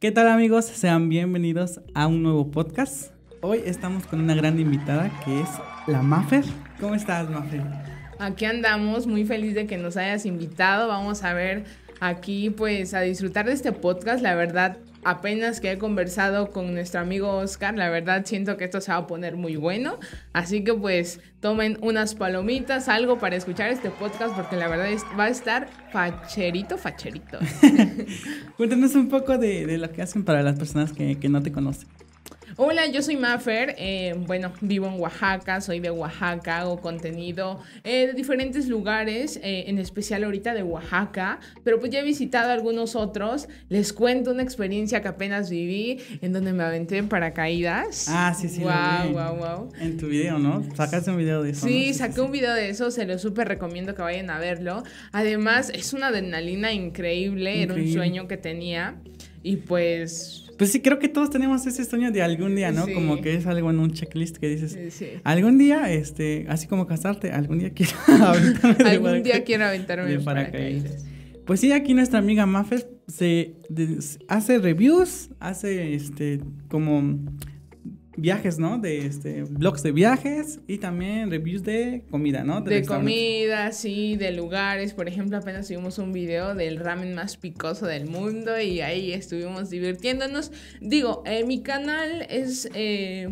¿Qué tal, amigos? Sean bienvenidos a un nuevo podcast. Hoy estamos con una gran invitada que es la Mafer. ¿Cómo estás, Mafer? Aquí andamos, muy feliz de que nos hayas invitado. Vamos a ver aquí, pues, a disfrutar de este podcast. La verdad, apenas que he conversado con nuestro amigo Óscar, la verdad siento que esto se va a poner muy bueno. Así que, pues, tomen unas palomitas, algo para escuchar este podcast, porque la verdad va a estar facherito. Cuéntanos un poco de lo que hacen para las personas que no te conocen. Hola, yo soy Mafer, vivo en Oaxaca, soy de Oaxaca, hago contenido de diferentes lugares, en especial ahorita de Oaxaca, pero pues ya he visitado algunos otros. Les cuento una experiencia que apenas viví, en donde me aventé en paracaídas. Ah, sí, wow. En tu video, ¿no? Sacaste un video de eso. Sí, ¿no? Saqué un video de eso, se lo súper recomiendo que vayan a verlo. Además, es una adrenalina increíble. Era un sueño que tenía y pues... Pues sí, creo que todos tenemos ese sueño de algún día, ¿no? Sí. Como que es algo en un checklist que dices, algún día, así como casarte, algún día quiero aventarme de paracaídas. Pues sí, aquí nuestra amiga Mafer hace reviews, hace como viajes, ¿no? Blogs de viajes y también reviews de comida, ¿no? De comida, sí, de lugares. Por ejemplo, apenas subimos un video del ramen más picoso del mundo y ahí estuvimos divirtiéndonos. Digo, mi canal es,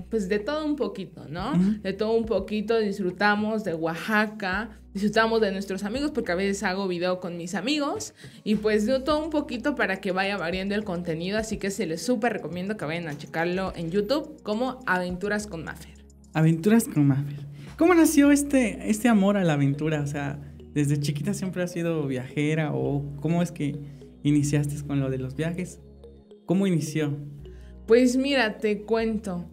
pues, de todo un poquito, ¿no? Uh-huh. De todo un poquito. Disfrutamos de Oaxaca, disfrutamos de nuestros amigos, porque a veces hago video con mis amigos y pues de todo un poquito para que vaya variando el contenido, así que se les súper recomiendo que vayan a checarlo en YouTube como Aventuras con Mafer. Aventuras con Mafer. ¿Cómo nació este amor a la aventura? O sea, ¿desde chiquita siempre has sido viajera o cómo es que iniciaste con lo de los viajes? ¿Cómo inició? Pues mira, te cuento.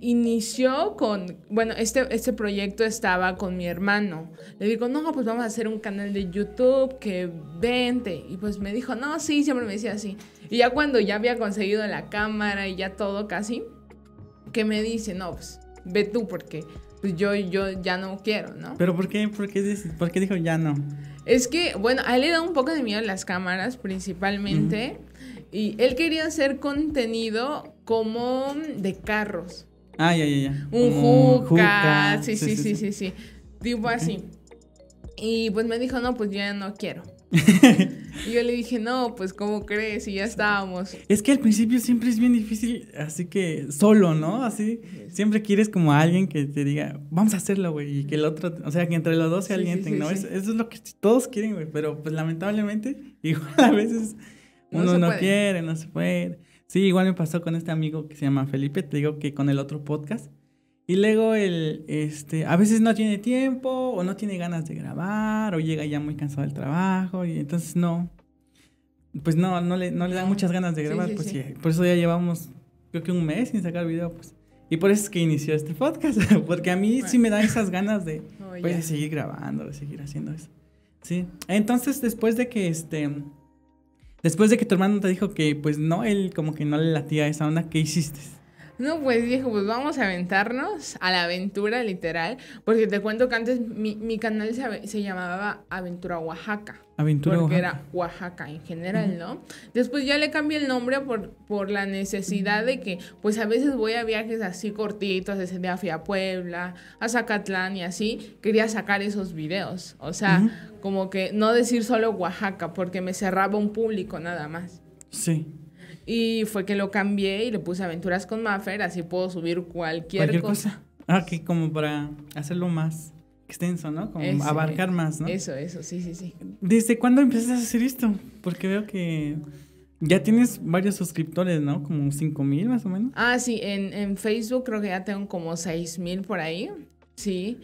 Inició con... Bueno, este proyecto estaba con mi hermano. Le digo, no, pues vamos a hacer un canal de YouTube, que vente. Y pues me dijo, no, sí, siempre me decía así. Y ya cuando ya había conseguido la cámara y ya todo casi, que me dice, no, pues ve tú, porque pues yo ya no quiero, ¿no? ¿Pero por qué? ¿Por qué dijo ya no? Es que, bueno, a él le da un poco de miedo las cámaras principalmente. Uh-huh. Y él quería hacer contenido como de carros. Ah, ya. Un juca. Sí. Tipo así. Y pues me dijo, no, pues yo ya no quiero. Y yo le dije, no, pues ¿cómo crees? Y ya estábamos. Es que al principio siempre es bien difícil, así que solo, ¿no? Así, siempre quieres como a alguien que te diga, vamos a hacerlo, güey. Y que el otro, o sea, que entre los dos se alienten, ¿no? Sí. Eso es lo que todos quieren, güey. Pero pues lamentablemente, igual a veces uno no quiere, no se puede. Sí, igual me pasó con este amigo que se llama Felipe, te digo que con el otro podcast. Y luego él, a veces no tiene tiempo o no tiene ganas de grabar o llega ya muy cansado del trabajo y entonces no le dan muchas ganas de grabar. Sí. Por eso ya llevamos creo que un mes sin sacar video, pues. Y por eso es que inició este podcast, porque a mí sí me dan esas ganas de de seguir grabando, de seguir haciendo eso. Sí. Entonces, después de que tu hermano te dijo que, pues, no, él como que no le latía esa onda, ¿qué hiciste? No, pues dije, pues vamos a aventarnos a la aventura, literal, porque te cuento que antes mi canal se llamaba Aventura Oaxaca. Porque era Oaxaca en general, ¿no? Después ya le cambié el nombre por la necesidad de que, pues a veces voy a viajes así cortitos, ese día fui a Puebla, a Zacatlán y así, quería sacar esos videos, o sea, como que no decir solo Oaxaca, porque me cerraba un público nada más. Sí. Y fue que lo cambié y le puse Aventuras con Mafer, así puedo subir cualquier cosa. Ah, que como para hacerlo más extenso, ¿no? Como eso, abarcar más, ¿no? Eso, sí. ¿Desde cuándo empezaste a hacer esto? Porque veo que ya tienes varios suscriptores, ¿no? Como 5,000 más o menos. Ah, sí, en Facebook creo que ya tengo como 6,000 por ahí, sí.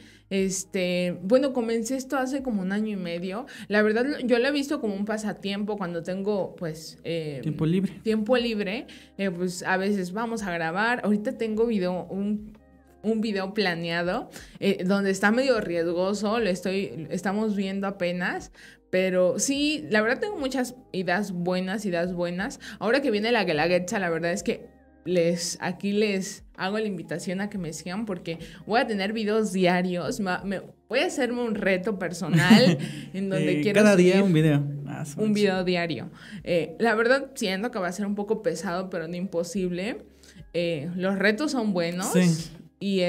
Comencé esto hace como un año y medio. La verdad, yo lo he visto como un pasatiempo cuando tengo, pues... Tiempo libre. Pues, a veces vamos a grabar. Ahorita tengo un video planeado, donde está medio riesgoso. Estamos viendo apenas. Pero sí, la verdad, tengo muchas ideas buenas. Ahora que viene la guelaguetza, la verdad es que aquí les hago la invitación a que me sigan, porque voy a tener videos diarios. voy a hacerme un reto personal en donde quiero cada día un video. Un video diario. La verdad, siento que va a ser un poco pesado, pero no imposible. Los retos son buenos. Sí. Y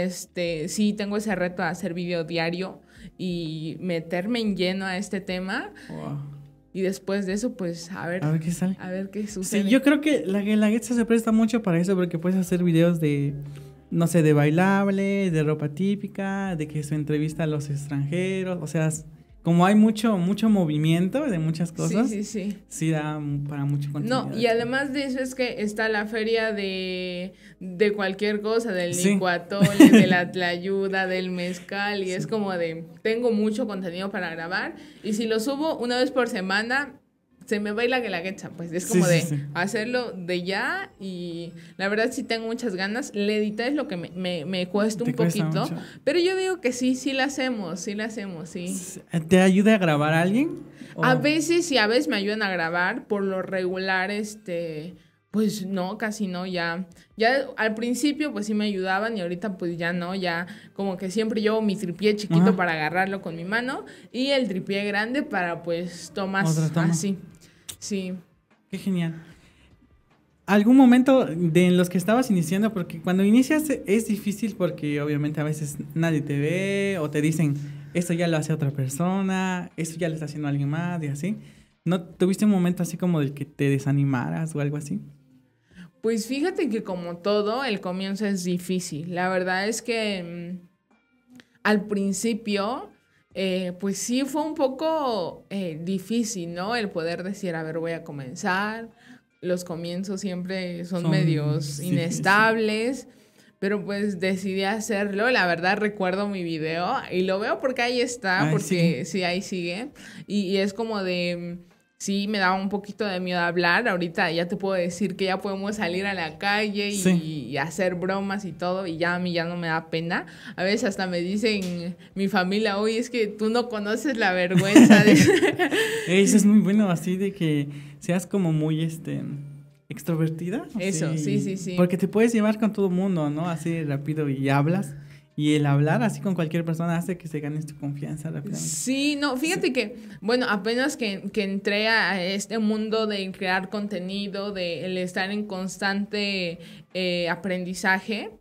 sí tengo ese reto de hacer video diario y meterme en lleno a este tema. Wow. Y después de eso, pues, a ver qué sale. A ver qué sucede. Sí, yo creo que la Getza se presta mucho para eso, porque puedes hacer videos de, no sé, de bailables, de ropa típica, de que se entrevista a los extranjeros. O sea, como hay mucho movimiento de muchas cosas. Sí, sí, sí. Sí da para mucho contenido. No, y además de eso es que está la feria de cualquier cosa, del licuatole, sí, de la tlayuda, del mezcal. Y sí, es como de, tengo mucho contenido para grabar. Y si lo subo una vez por semana, se me va a ir la guelaguetza, pues. Es como hacerlo de ya. Y la verdad sí tengo muchas ganas. La editar es lo que me cuesta un poquito. Mucho. Pero yo digo que sí la hacemos, sí. ¿Te ayuda a grabar a alguien? ¿O? A veces sí, a veces me ayudan a grabar. Por lo regular, pues no, casi no, ya al principio pues sí me ayudaban y ahorita pues ya no, ya como que siempre llevo mi tripié chiquito. Ajá. Para agarrarlo con mi mano y el tripié grande para pues tomas así. Sí. Qué genial. ¿Algún momento de en los que estabas iniciando? Porque cuando inicias es difícil porque obviamente a veces nadie te ve o te dicen, esto ya lo hace otra persona, esto ya lo está haciendo alguien más y así. ¿No tuviste un momento así como del que te desanimaras o algo así? Pues fíjate que como todo, el comienzo es difícil. La verdad es que al principio, pues sí fue un poco difícil, ¿no? El poder decir, a ver, voy a comenzar. Los comienzos siempre son medios inestables. Sí. Pero pues decidí hacerlo. La verdad recuerdo mi video y lo veo porque ahí está, porque sí, ahí sigue. Y es como de... Sí, me daba un poquito de miedo hablar. Ahorita ya te puedo decir que ya podemos salir a la calle y, y hacer bromas y todo. Y ya a mí ya no me da pena. A veces hasta me dicen mi familia, oye, es que tú no conoces la vergüenza. Eso es muy bueno, así de que seas como muy extrovertida. Eso, sí. Porque te puedes llevar con todo el mundo, ¿no? Así rápido y hablas. Y el hablar así con cualquier persona hace que se gane tu confianza rápidamente. Sí, no, fíjate que, bueno, apenas que entré a este mundo de crear contenido, de el estar en constante aprendizaje,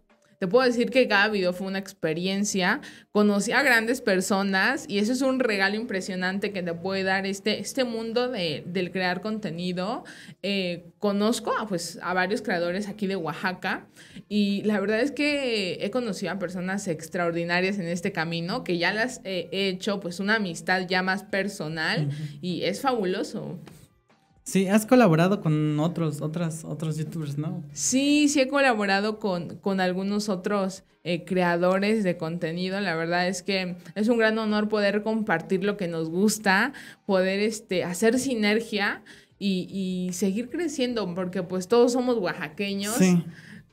te puedo decir que cada video fue una experiencia. Conocí a grandes personas y eso es un regalo impresionante que te puede dar este mundo del crear contenido. Conozco a varios creadores aquí de Oaxaca y la verdad es que he conocido a personas extraordinarias en este camino que ya las he hecho pues una amistad ya más personal. Uh-huh. Y es fabuloso. Sí, has colaborado con otros youtubers, ¿no? Sí, he colaborado con algunos otros creadores de contenido. La verdad es que es un gran honor poder compartir lo que nos gusta, poder hacer sinergia y seguir creciendo, porque pues todos somos oaxaqueños. Sí.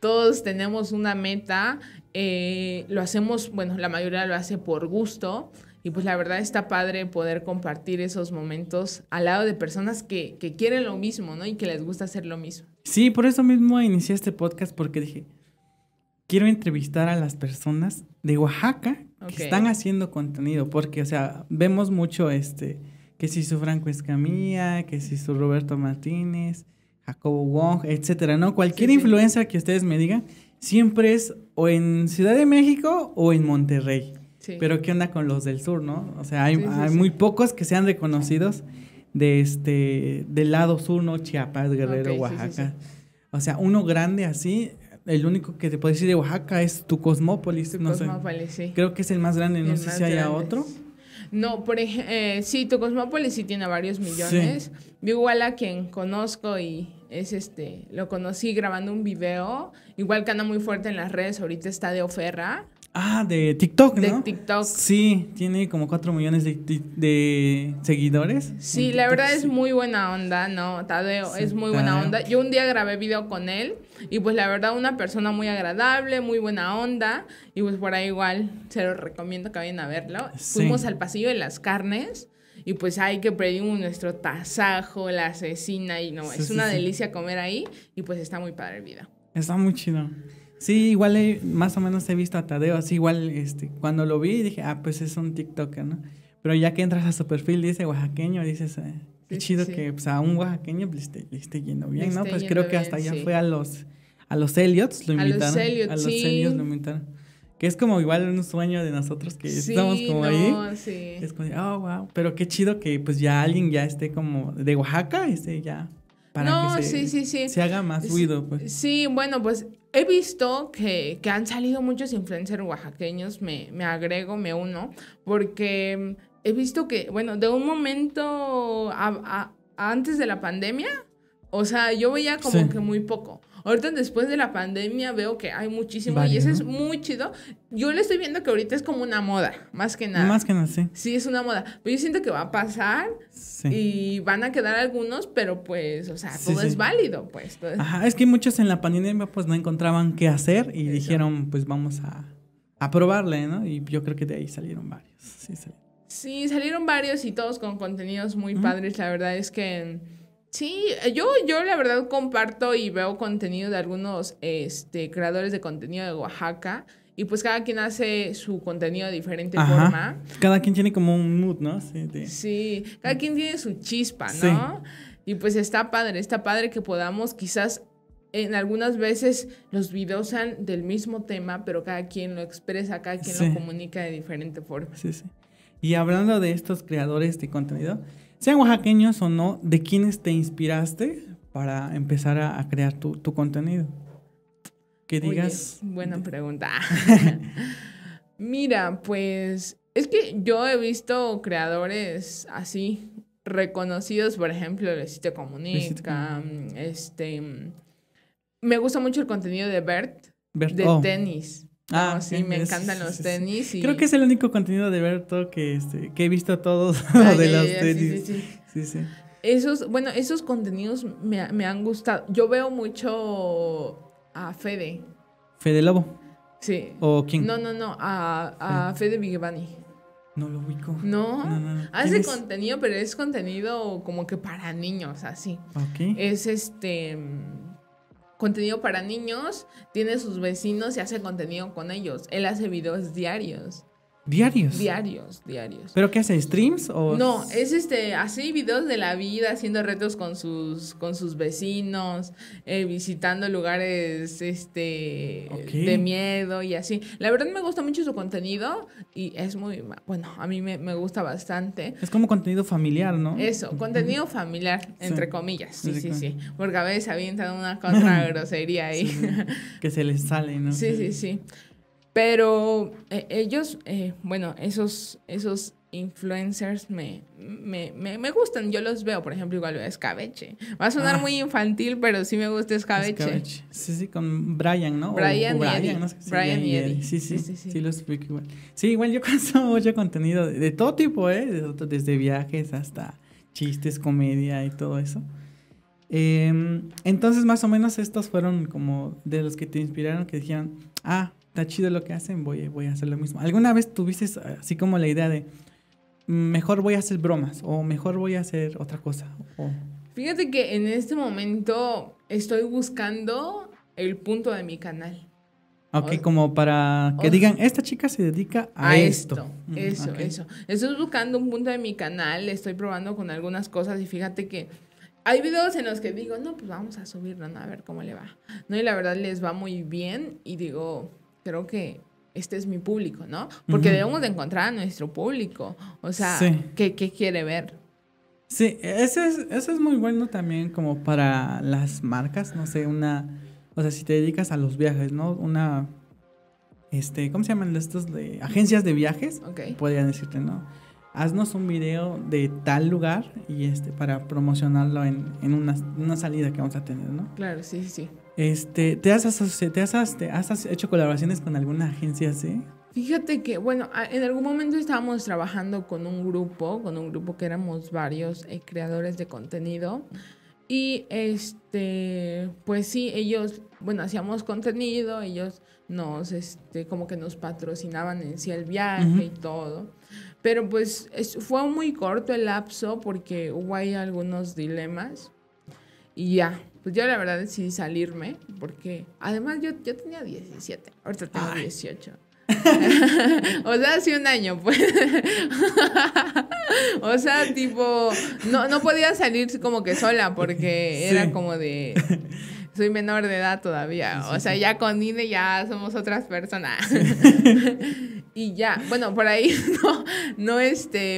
Todos tenemos una meta, lo hacemos, bueno, la mayoría lo hace por gusto. Y pues la verdad está padre poder compartir esos momentos al lado de personas que quieren lo mismo, ¿no? Y que les gusta hacer lo mismo. Sí, por eso mismo inicié este podcast, porque dije, quiero entrevistar a las personas de Oaxaca que están haciendo contenido. Porque, o sea, vemos mucho que si su Franco Escamilla, que si su Roberto Martínez, Jacobo Wong, etcétera, ¿no? Cualquier influencer que ustedes me digan, siempre es o en Ciudad de México o en Monterrey. Sí. Pero ¿qué onda con los del sur, no? O sea, hay muy pocos que sean reconocidos de del lado sur, ¿no? Chiapas, Guerrero, Oaxaca. Sí. O sea, uno grande así, el único que te puedo decir de Oaxaca es Tu Cosmópolis. Tu Cosmópolis, sí. Creo que es el más grande, no sé si haya otro. No, por ejemplo, sí, Tu Cosmópolis sí tiene varios millones. Sí. Yo igual a quien conozco y es lo conocí grabando un video. Igual que anda muy fuerte en las redes, ahorita está Deoferra. Ah, de TikTok, ¿no? De TikTok. Sí, tiene como 4 millones de seguidores. Sí, la verdad es muy buena onda, ¿no? Tadeo es muy buena onda. Yo un día grabé video con él y pues la verdad una persona muy agradable, muy buena onda. Y pues por ahí igual se lo recomiendo que vayan a verlo. Sí. Fuimos al pasillo de las carnes y pues ahí que pedimos nuestro tasajo, la asesina y no, es una delicia comer ahí y pues está muy padre el video. Está muy chido. Sí, igual más o menos he visto a Tadeo así, igual cuando lo vi dije, ah, pues es un TikToker, ¿no? Pero ya que entras a su perfil, dice oaxaqueño, dices, qué chido, sí, que pues, a un oaxaqueño pues, le esté yendo bien, ¿no? Pues creo que bien, hasta allá sí. Fue a los Elliots, lo invitaron. A los Elliots, a los Elliots lo invitaron. Que es como igual un sueño de nosotros que sí, estamos como ahí. Sí. Es como, oh, wow. Pero qué chido que pues ya alguien ya esté como de Oaxaca, ya. Para que se haga más ruido, pues. Sí, bueno, pues he visto que han salido muchos influencers oaxaqueños, me uno, porque he visto que, bueno, de un momento antes de la pandemia, o sea, yo veía como que muy poco. Ahorita después de la pandemia veo que hay muchísimo y eso es muy chido. Yo le estoy viendo que ahorita es como una moda, más que nada. Más que nada, sí. Sí, es una moda. Pero yo siento que va a pasar y van a quedar algunos, pero pues, o sea, todo es válido, pues. Ajá, es que muchos en la pandemia pues no encontraban qué hacer y dijeron, pues vamos a probarle, ¿no? Y yo creo que de ahí salieron varios. Sí, salieron varios y todos con contenidos muy padres. La verdad es que... Sí, yo la verdad comparto y veo contenido de algunos creadores de contenido de Oaxaca y pues cada quien hace su contenido de diferente forma. Cada quien tiene como un mood, ¿no? Sí, cada quien tiene su chispa, ¿no? Sí. Y pues está padre que podamos quizás en algunas veces los videos sean del mismo tema, pero cada quien lo expresa, cada quien lo comunica de diferente forma. Sí. Y hablando de estos creadores de contenido... Sean oaxaqueños o no, ¿de quiénes te inspiraste para empezar a crear tu contenido? Que digas... Oye, buena pregunta. Mira, pues... Es que yo he visto creadores así, reconocidos, por ejemplo, el Cite Comunica, Me gusta mucho el contenido de Bert de tenis. Ah, sí, me encantan los tenis. Y... Creo que es el único contenido de Berto que he visto todos de los tenis. Sí. Esos contenidos me han gustado. Yo veo mucho a Fede. ¿Fede Lobo? Sí. ¿O quién? No, a Fede Big Bunny. No lo ubico. No. Hace contenido, pero es contenido como que para niños, así. Ok. Es contenido para niños, tiene sus vecinos y hace contenido con ellos. Él hace videos diarios. ¿Diarios? ¿Pero qué hace? ¿Streams? O... No, es así videos de la vida, haciendo retos con sus vecinos, visitando lugares de miedo y así. La verdad me gusta mucho su contenido y es muy, bueno, a mí me gusta bastante. Es como contenido familiar, ¿no? Eso, contenido familiar, entre comillas. Sí. Porque a veces avientan una contra grosería ahí. Sí, que se les sale, ¿no? Sí. Pero ellos, esos influencers me gustan. Yo los veo, por ejemplo, igual a Escabeche. Va a sonar muy infantil, pero sí me gusta Escabeche. Sí, con Brian, ¿no? Brian Yeddy. Sí, los explico igual. Sí, igual yo consumo mucho contenido de todo tipo, desde viajes hasta chistes, comedia y todo eso. Entonces, más o menos estos fueron como de los que te inspiraron, que dijeron, está chido lo que hacen, voy a hacer lo mismo. ¿Alguna vez tuviste así como la idea de mejor voy a hacer bromas o mejor voy a hacer otra cosa? Fíjate que en este momento estoy buscando el punto de mi canal. Ok, como para que digan, esta chica se dedica a esto. Eso. Estoy buscando un punto de mi canal, estoy probando con algunas cosas y fíjate que hay videos en los que digo, no, pues vamos a subirlo, a ver cómo le va. No, y la verdad les va muy bien y digo... Creo que este es mi público, ¿no? Porque debemos de encontrar a nuestro público. O sea, ¿qué quiere ver? Sí, eso es muy bueno también como para las marcas. No sé, o sea, si te dedicas a los viajes, ¿no? ¿Cómo se llaman estos? Agencias de viajes. Ok. Podrían decirte, ¿no? Haznos un video de tal lugar y para promocionarlo en una salida que vamos a tener, ¿no? Claro, sí. ¿Has hecho colaboraciones con alguna agencia así? Fíjate que, bueno, en algún momento estábamos trabajando con un grupo que éramos varios creadores de contenido y pues sí, ellos, bueno, hacíamos contenido, ellos nos, como que nos patrocinaban en sí el viaje y todo, pero pues fue muy corto el lapso porque hubo ahí algunos dilemas y ya. pues yo la verdad decidí salirme porque además yo tenía 17, ahorita tengo 18. O sea, hace un año, pues. O sea, tipo, no podía salir como que sola porque era como de... Soy menor de edad todavía. Sí, o sea, sí. Ya con INE ya somos otras personas. Sí. Y ya, bueno, por ahí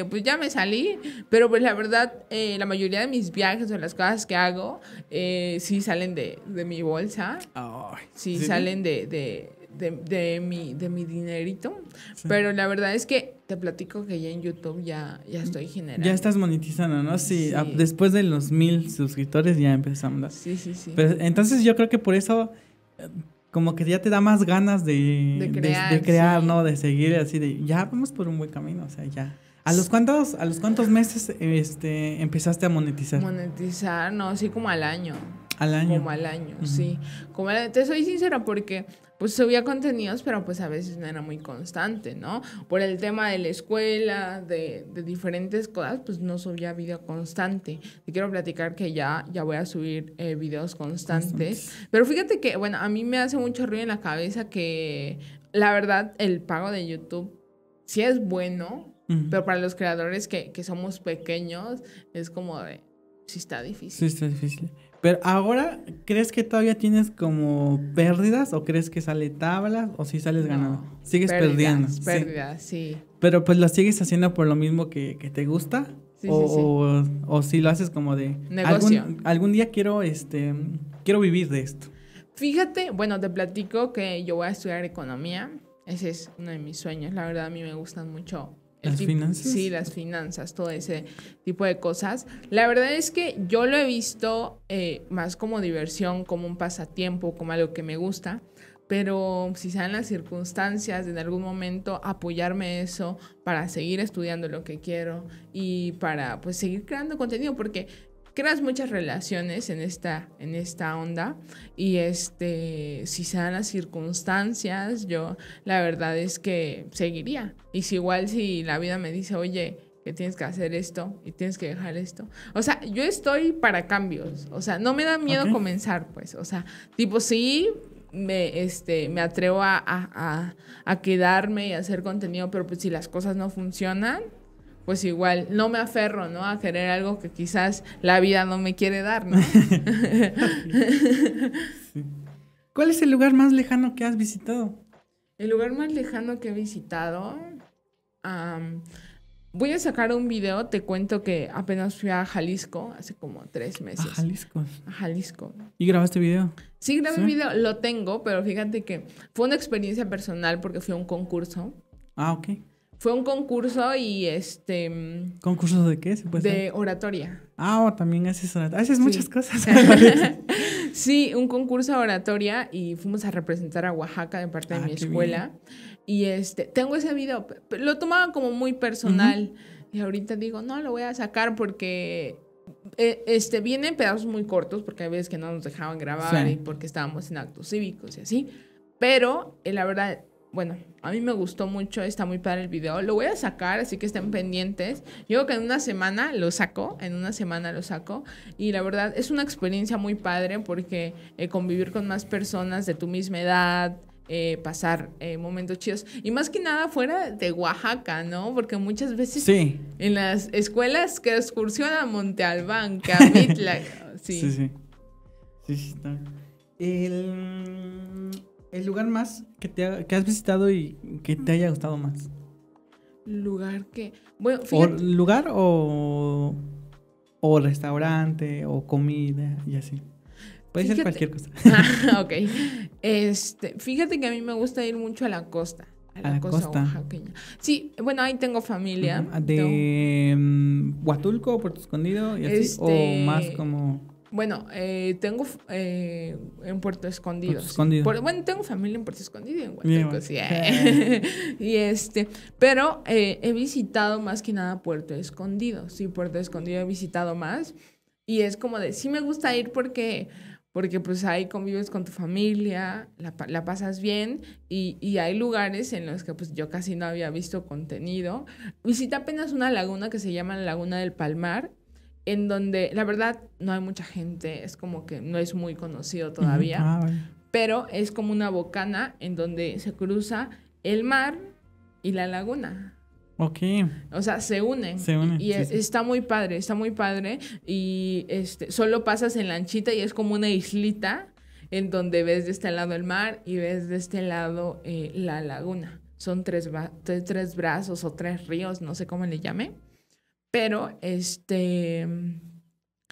pues ya me salí. Pero pues la verdad, la mayoría de mis viajes o las cosas que hago, sí salen de mi bolsa. Oh, sí, salen de mi dinerito. Sí. Pero la verdad es que te platico que ya en YouTube ya estoy generando. Ya estás monetizando, ¿no? Sí, sí. Después de los 1000 suscriptores ya empezamos. Sí, sí, sí. Pero entonces yo creo que por eso como que ya te da más ganas de crear sí. ¿No? De seguir así de ya vamos por un buen camino, o sea, ya. ¿A los cuántos meses empezaste a monetizar? Monetizar, no, sí, como al año. Al año. Como al año, uh-huh. Sí. Como al año. Te soy sincera porque pues subía contenidos, pero pues a veces no era muy constante, ¿no? Por el tema de la escuela, de diferentes cosas, pues no subía video constante. Te quiero platicar que ya voy a subir videos constantes. Pero fíjate que, bueno, a mí me hace mucho ruido en la cabeza que, la verdad, el pago de YouTube sí es bueno, uh-huh. Pero para los creadores que somos pequeños, es como de, sí está difícil. Sí está difícil. Pero ahora, ¿crees que todavía tienes como pérdidas? ¿O crees que sale tablas? ¿O si sales ganando? No, sigues pérdidas, sí. Pero pues lo sigues haciendo por lo mismo que te gusta. Sí, sí. O si lo haces como de negocio. Algún día quiero vivir de esto. Fíjate, bueno, te platico que yo voy a estudiar economía. Ese es uno de mis sueños. La verdad, a mí me gustan mucho. ¿Las finanzas? Sí, las finanzas, todo ese tipo de cosas. La verdad es que yo lo he visto más como diversión, como un pasatiempo, como algo que me gusta, pero si se dan las circunstancias, en algún momento apoyarme eso para seguir estudiando lo que quiero y para pues seguir creando contenido, porque creas muchas relaciones en esta onda y si se dan las circunstancias, yo la verdad es que seguiría. Y si igual si la vida me dice, oye, que tienes que hacer esto y tienes que dejar esto. O sea, yo estoy para cambios. O sea, no me da miedo comenzar, pues. O sea, tipo, sí me atrevo a quedarme y a hacer contenido, pero pues si las cosas no funcionan, pues igual, no me aferro, ¿no? A querer algo que quizás la vida no me quiere dar, ¿no? Sí. ¿Cuál es el lugar más lejano que has visitado? El lugar más lejano que he visitado... voy a sacar un video, te cuento que apenas fui a Jalisco hace como 3 meses. ¿A Jalisco? A Jalisco. ¿Y grabaste video? Sí, grabé video, lo tengo, pero fíjate que fue una experiencia personal porque fui a un concurso. Ah, ok. Fue un concurso y ¿Concurso de qué? ¿Se puede de oratoria. Ah, también haces oratoria. Haces muchas cosas. Sí, un concurso de oratoria y fuimos a representar a Oaxaca de parte de mi escuela. Bien. Y tengo ese video, lo tomaba como muy personal. Uh-huh. Y ahorita digo, no, lo voy a sacar porque... vienen pedazos muy cortos porque hay veces que no nos dejaban grabar y porque estábamos en actos cívicos y así. Pero la verdad... Bueno, a mí me gustó mucho, está muy padre el video. Lo voy a sacar, así que estén pendientes. Yo creo que en una semana lo saco. Y la verdad, es una experiencia muy padre porque convivir con más personas de tu misma edad, pasar momentos chidos. Y más que nada fuera de Oaxaca, ¿no? Porque muchas veces en las escuelas que excursionan a Monte Albán, que a Mitla. Sí. ¿El lugar más que has visitado y que te haya gustado más? Lugar que... Bueno, fíjate. O lugar o restaurante o comida y así. Puede ser cualquier cosa. Ah, ok. Fíjate que a mí me gusta ir mucho a la costa. A la costa oaxaqueña. Sí, bueno, ahí tengo familia. ¿De Huatulco o Puerto Escondido y así? ¿O más como...? Bueno, tengo en Puerto Escondido. Tengo familia en Puerto Escondido y en Huatulco, pero he visitado más que nada Puerto Escondido. Sí, Puerto Escondido he visitado más. Y es como de, sí me gusta ir porque pues ahí convives con tu familia, la pasas bien y hay lugares en los que pues yo casi no había visto contenido. Visité apenas una laguna que se llama la Laguna del Palmar. en donde, la verdad, no hay mucha gente, es como que no es muy conocido todavía, pero es como una bocana en donde se cruza el mar y la laguna. Ok. O sea, se unen. Se unen. Y sí, está muy padre, está muy padre. Y solo pasas en lanchita y es como una islita en donde ves de este lado el mar y ves de este lado la laguna. Son tres brazos o tres ríos, no sé cómo le llame. Pero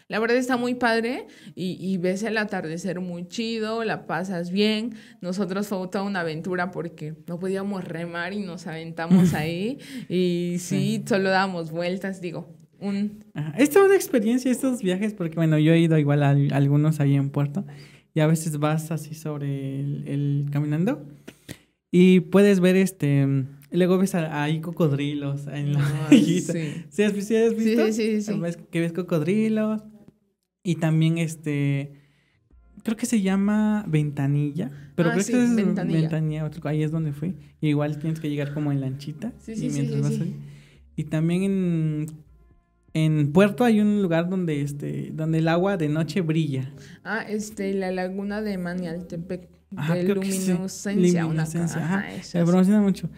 la verdad está muy padre y ves el atardecer muy chido, la pasas bien. Nosotros fue toda una aventura porque no podíamos remar y nos aventamos ahí. Y sí, solo dábamos vueltas, digo. Esta es una experiencia, estos viajes, porque bueno, yo he ido igual a algunos ahí en Puerto. Y a veces vas así sobre el caminando y puedes ver luego ves ahí cocodrilos en la hojita. ¿Sí has visto? Sí. Que ves cocodrilos. Y también creo que se llama Ventanilla. Pero creo que es Ventanilla. Ahí es donde fui. Y igual tienes que llegar como en lanchita. Sí. Y también en Puerto hay un lugar donde donde el agua de noche brilla. La laguna de Manialtepec. De luminiscencia. Se promociona mucho.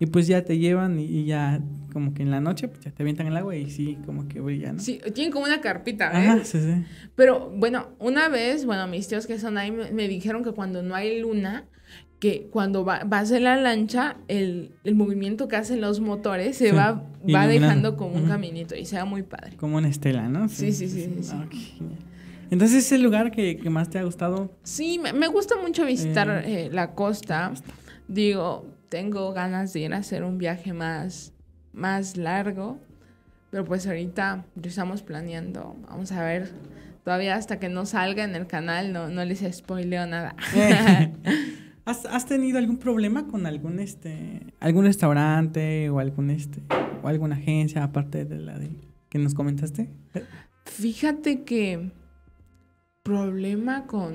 Y pues ya te llevan y ya como que en la noche pues ya te avientan el agua y sí, como que brilla, ¿no? Sí, tienen como una carpita, ¿eh? Ajá, sí. Pero bueno, una vez, mis tíos que son ahí me dijeron que cuando no hay luna, que cuando vas en la lancha, el movimiento que hacen los motores se va dejando como un caminito y se ve muy padre. Como una estela, ¿no? Sí. Okay. Entonces, ¿es el lugar que más te ha gustado? Sí, me gusta mucho visitar la costa. Digo, tengo ganas de ir a hacer un viaje más largo, pero pues ahorita lo estamos planeando. Vamos a ver, todavía hasta que no salga en el canal no les spoileo nada. ¿Has tenido algún problema con algún restaurante o o alguna agencia aparte de la de que nos comentaste? Fíjate que problema con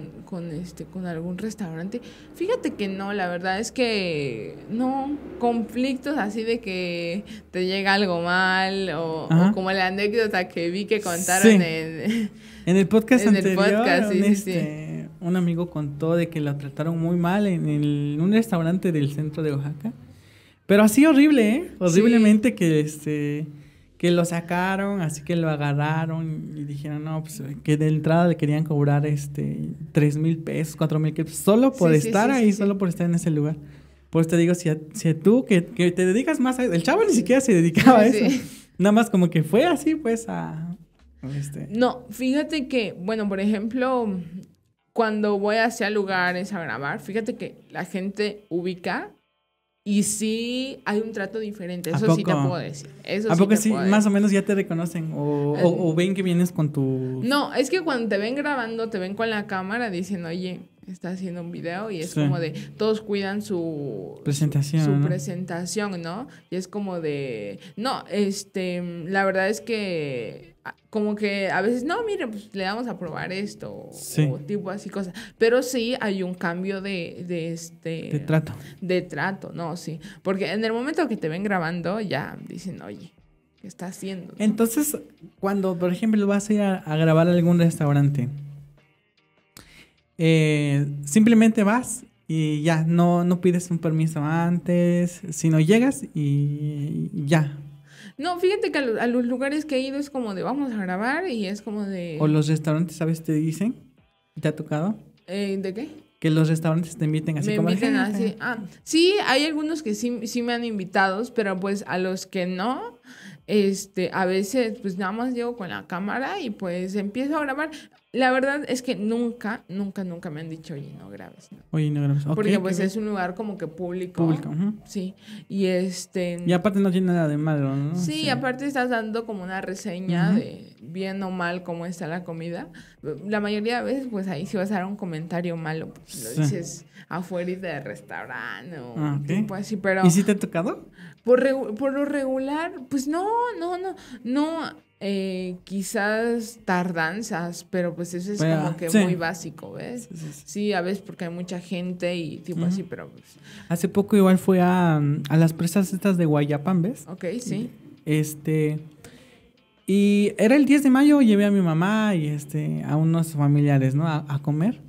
algún restaurante. Fíjate que no, la verdad es que no, conflictos así de que te llega algo mal o como la anécdota que vi que contaron en el podcast anterior. El podcast, un amigo contó de que lo trataron muy mal en un restaurante del centro de Oaxaca. Pero así horrible, horriblemente que lo sacaron, así que lo agarraron y dijeron, no, pues que de entrada le querían cobrar 3,000 pesos, 4,000 pesos, solo por estar ahí, solo por estar en ese lugar. Pues te digo, si tú que te dedicas más a eso, el chavo ni siquiera se dedicaba a eso, nada más como que fue así pues a... No, fíjate que, por ejemplo, cuando voy hacia lugares a grabar, fíjate que la gente ubica... Y sí hay un trato diferente, eso sí te puedo decir. ¿A poco sí más o menos ya te reconocen o ven que vienes con tu...? No, es que cuando te ven grabando, te ven con la cámara diciendo, oye, está haciendo un video y es como de... Todos cuidan su... Presentación, su presentación, ¿no? Y es como de... No, la verdad es que... Como que a veces, no, mire, pues le damos a probar esto o tipo así cosas. Pero sí hay un cambio de trato. De trato, no, sí. Porque en el momento que te ven grabando ya dicen, oye, ¿qué está haciendo? Entonces, cuando, por ejemplo, vas a ir a grabar a algún restaurante, simplemente vas y ya, no pides un permiso antes, sino llegas y ya. No, fíjate que a los lugares que he ido es como de vamos a grabar y es como de... O los restaurantes, ¿sabes? Te dicen, ¿te ha tocado? ¿De qué? Que los restaurantes te inviten así como... Me invitan así. Ah, sí, hay algunos que sí me han invitado, pero pues a los que no, a veces pues nada más llego con la cámara y pues empiezo a grabar. La verdad es que nunca me han dicho, oye, no grabes. ¿No? Oye, no grabes. Porque pues es un lugar como que público. Público, sí. Y Y aparte no tiene nada de malo, ¿no? Sí, sí. Aparte estás dando como una reseña de bien o mal cómo está la comida. La mayoría de veces, pues ahí si vas a dar un comentario malo, pues lo dices afuera del restaurante o tipo así, pero... ¿Y si te ha tocado? Por lo regular, pues no. Quizás tardanzas, pero pues eso es como que muy básico, ¿ves? Sí, a veces porque hay mucha gente y tipo así, pero pues... Hace poco igual fui a las presas estas de Guayapán, ¿ves? Ok, sí. Y era el 10 de mayo, llevé a mi mamá y a unos familiares, ¿no? A comer.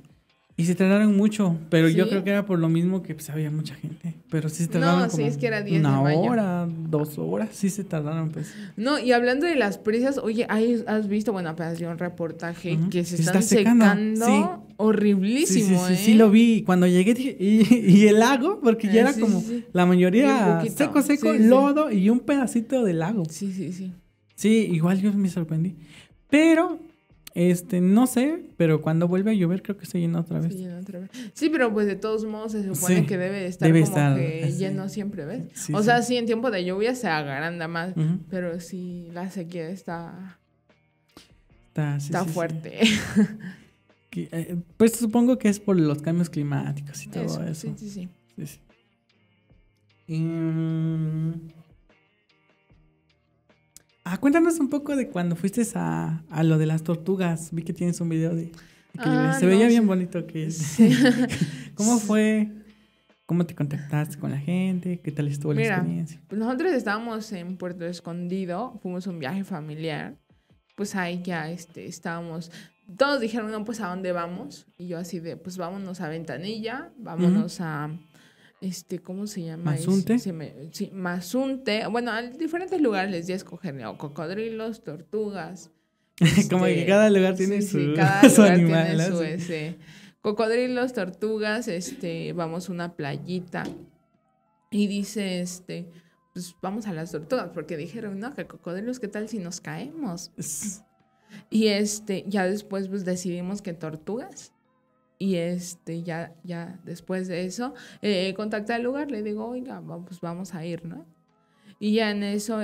Y se tardaron mucho, pero ¿sí? Yo creo que era por lo mismo que pues, había mucha gente. Pero sí se tardaron no, como sí, es que era 10 de mayo. Una hora, 2 horas, sí se tardaron pues. No, y hablando de las presas, oye, ¿has visto? Bueno, apenas vi un reportaje que se están secando. Sí. Horriblísimo, sí, sí, lo vi. Cuando llegué dije, y el lago, porque ya era como la mayoría seco, lodo y un pedacito de lago. Sí, sí, sí. Sí, igual yo me sorprendí. Pero... no sé, pero cuando vuelve a llover creo que se llena otra vez. Sí, pero pues de todos modos se supone que debe estar como que lleno siempre, ¿ves? Sí, o sea, sí, en tiempo de lluvia se agranda más, pero sí, la sequía está fuerte. Sí. Pues supongo que es por los cambios climáticos y todo eso. Sí. Cuéntanos un poco de cuando fuiste a lo de las tortugas. Vi que tienes un video de... veía bien bonito que es. Sí. ¿Cómo fue? ¿Cómo te contactaste con la gente? ¿Qué tal estuvo la experiencia? Nosotros estábamos en Puerto Escondido. Fuimos a un viaje familiar. Pues ahí ya estábamos... Todos dijeron, no, pues ¿a dónde vamos? Y yo así de, pues vámonos a Ventanilla. Vámonos a... ¿cómo se llama? ¿Mazunte? Sí, Mazunte. Bueno, a diferentes lugares les di a escoger, o cocodrilos, tortugas. Como que cada lugar tiene su animal. Tiene su cocodrilos, tortugas, vamos a una playita. Y dice, pues vamos a las tortugas, porque dijeron, no, que cocodrilos, ¿qué tal si nos caemos? Y ya después pues decidimos que tortugas. Y ya después de eso, contacté al lugar, le digo, oiga, pues vamos a ir, ¿no? Y ya en eso,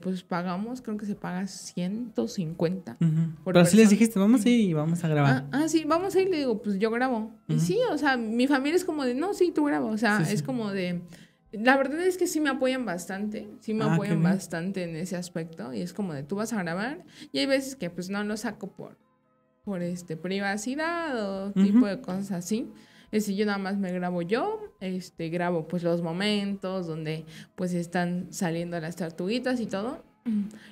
pues pagamos, creo que se paga 150. Pero así les dijiste, vamos a ir y vamos a grabar. Sí, vamos a ir, le digo, pues yo grabo. Y sí, o sea, mi familia es como de, no, sí, tú grabas. O sea, es como de, la verdad es que sí me apoyan bastante. Sí me apoyan bastante en ese aspecto. Y es como de, tú vas a grabar. Y hay veces que, pues, no lo saco por privacidad o tipo de cosas así. Yo nada más me grabo yo, grabo pues los momentos donde pues están saliendo las tortuguitas y todo.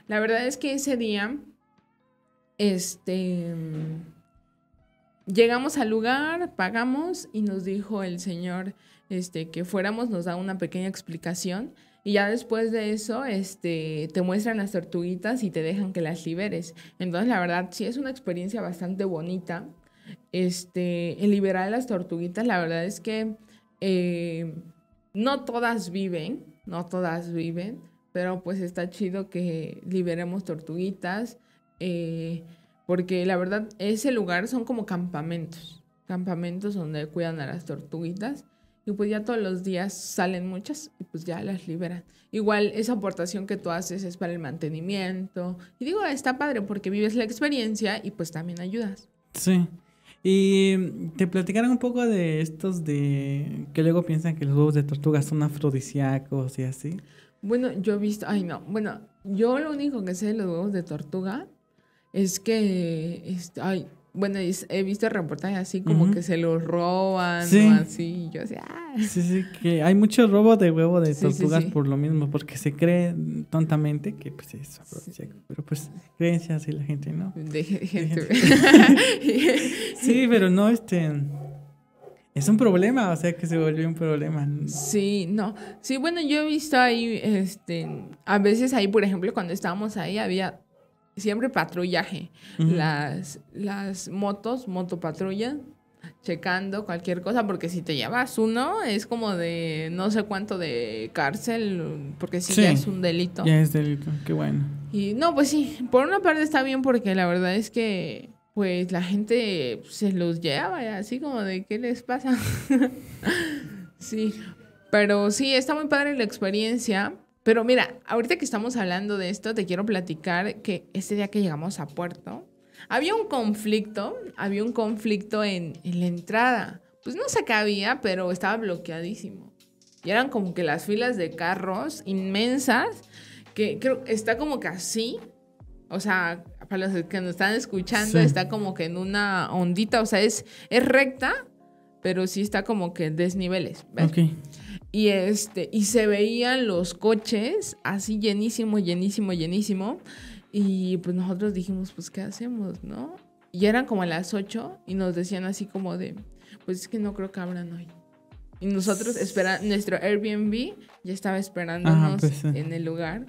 La verdad es que ese día llegamos al lugar, pagamos y nos dijo el señor que fuéramos, nos da una pequeña explicación. Y ya después de eso, te muestran las tortuguitas y te dejan que las liberes. Entonces, la verdad, sí es una experiencia bastante bonita. El liberar a las tortuguitas, la verdad es que no todas viven, pero pues está chido que liberemos tortuguitas, porque la verdad, ese lugar son como campamentos donde cuidan a las tortuguitas. Y pues ya todos los días salen muchas y pues ya las liberan. Igual esa aportación que tú haces es para el mantenimiento. Y digo, está padre porque vives la experiencia y pues también ayudas. Sí. Y te platicaron un poco de estos de... que luego piensan que los huevos de tortuga son afrodisíacos y así. Bueno, yo he visto... yo lo único que sé de los huevos de tortuga es que... he visto reportajes así como que se los roban o así. Y yo decía, Sí, que hay mucho robo de huevo de tortugas por lo mismo, porque se cree tontamente que pues es afrodisíaco. Pero pues creencias y la gente, ¿no? De gente. Sí, pero no, es un problema, o sea que se volvió un problema. Sí, no. Sí, bueno, yo he visto ahí, a veces ahí, por ejemplo, cuando estábamos ahí había... siempre patrullaje, las motopatrullas, checando cualquier cosa, porque si te llevas uno, es como de no sé cuánto de cárcel, porque ya es un delito. Ya es delito, qué bueno. Y no, pues sí, por una parte está bien, porque la verdad es que pues la gente se los lleva, y así como de ¿qué les pasa? Sí, pero sí, está muy padre la experiencia. Pero mira, ahorita que estamos hablando de esto, te quiero platicar que ese día que llegamos a Puerto, había un conflicto en la entrada. Pues no sé qué había, pero estaba bloqueadísimo. Y eran como que las filas de carros inmensas, que creo está como que así. O sea, para los que nos están escuchando, está como que en una ondita, o sea, es recta, pero sí está como que en desniveles, ¿ves? Okay. Y y se veían los coches así llenísimo. Y pues nosotros dijimos, pues, ¿qué hacemos, no? Y eran como a las 8 y nos decían así como de, pues es que no creo que abran hoy. Y nosotros esperando, nuestro Airbnb ya estaba esperándonos en el lugar.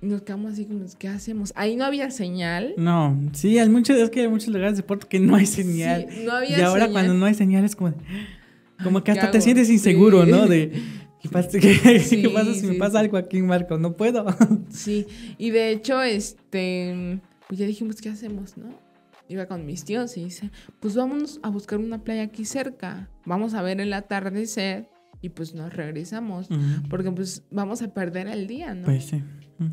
Y nos quedamos así como, ¿qué hacemos? Ahí no había señal. No, sí, hay muchos, es que hay muchos lugares de Puerto que no hay señal. Sí, no había señal. Y ahora señal. Cuando no hay señal es como que hasta te sientes inseguro, sí. ¿No? De, ¿qué pasa si me pasa algo aquí, Marco? No puedo. Sí, y de hecho, pues ya dijimos, ¿qué hacemos, no? Iba con mis tíos y dice, pues vámonos a buscar una playa aquí cerca. Vamos a ver el atardecer y pues nos regresamos. Porque pues vamos a perder el día, ¿no? Pues sí.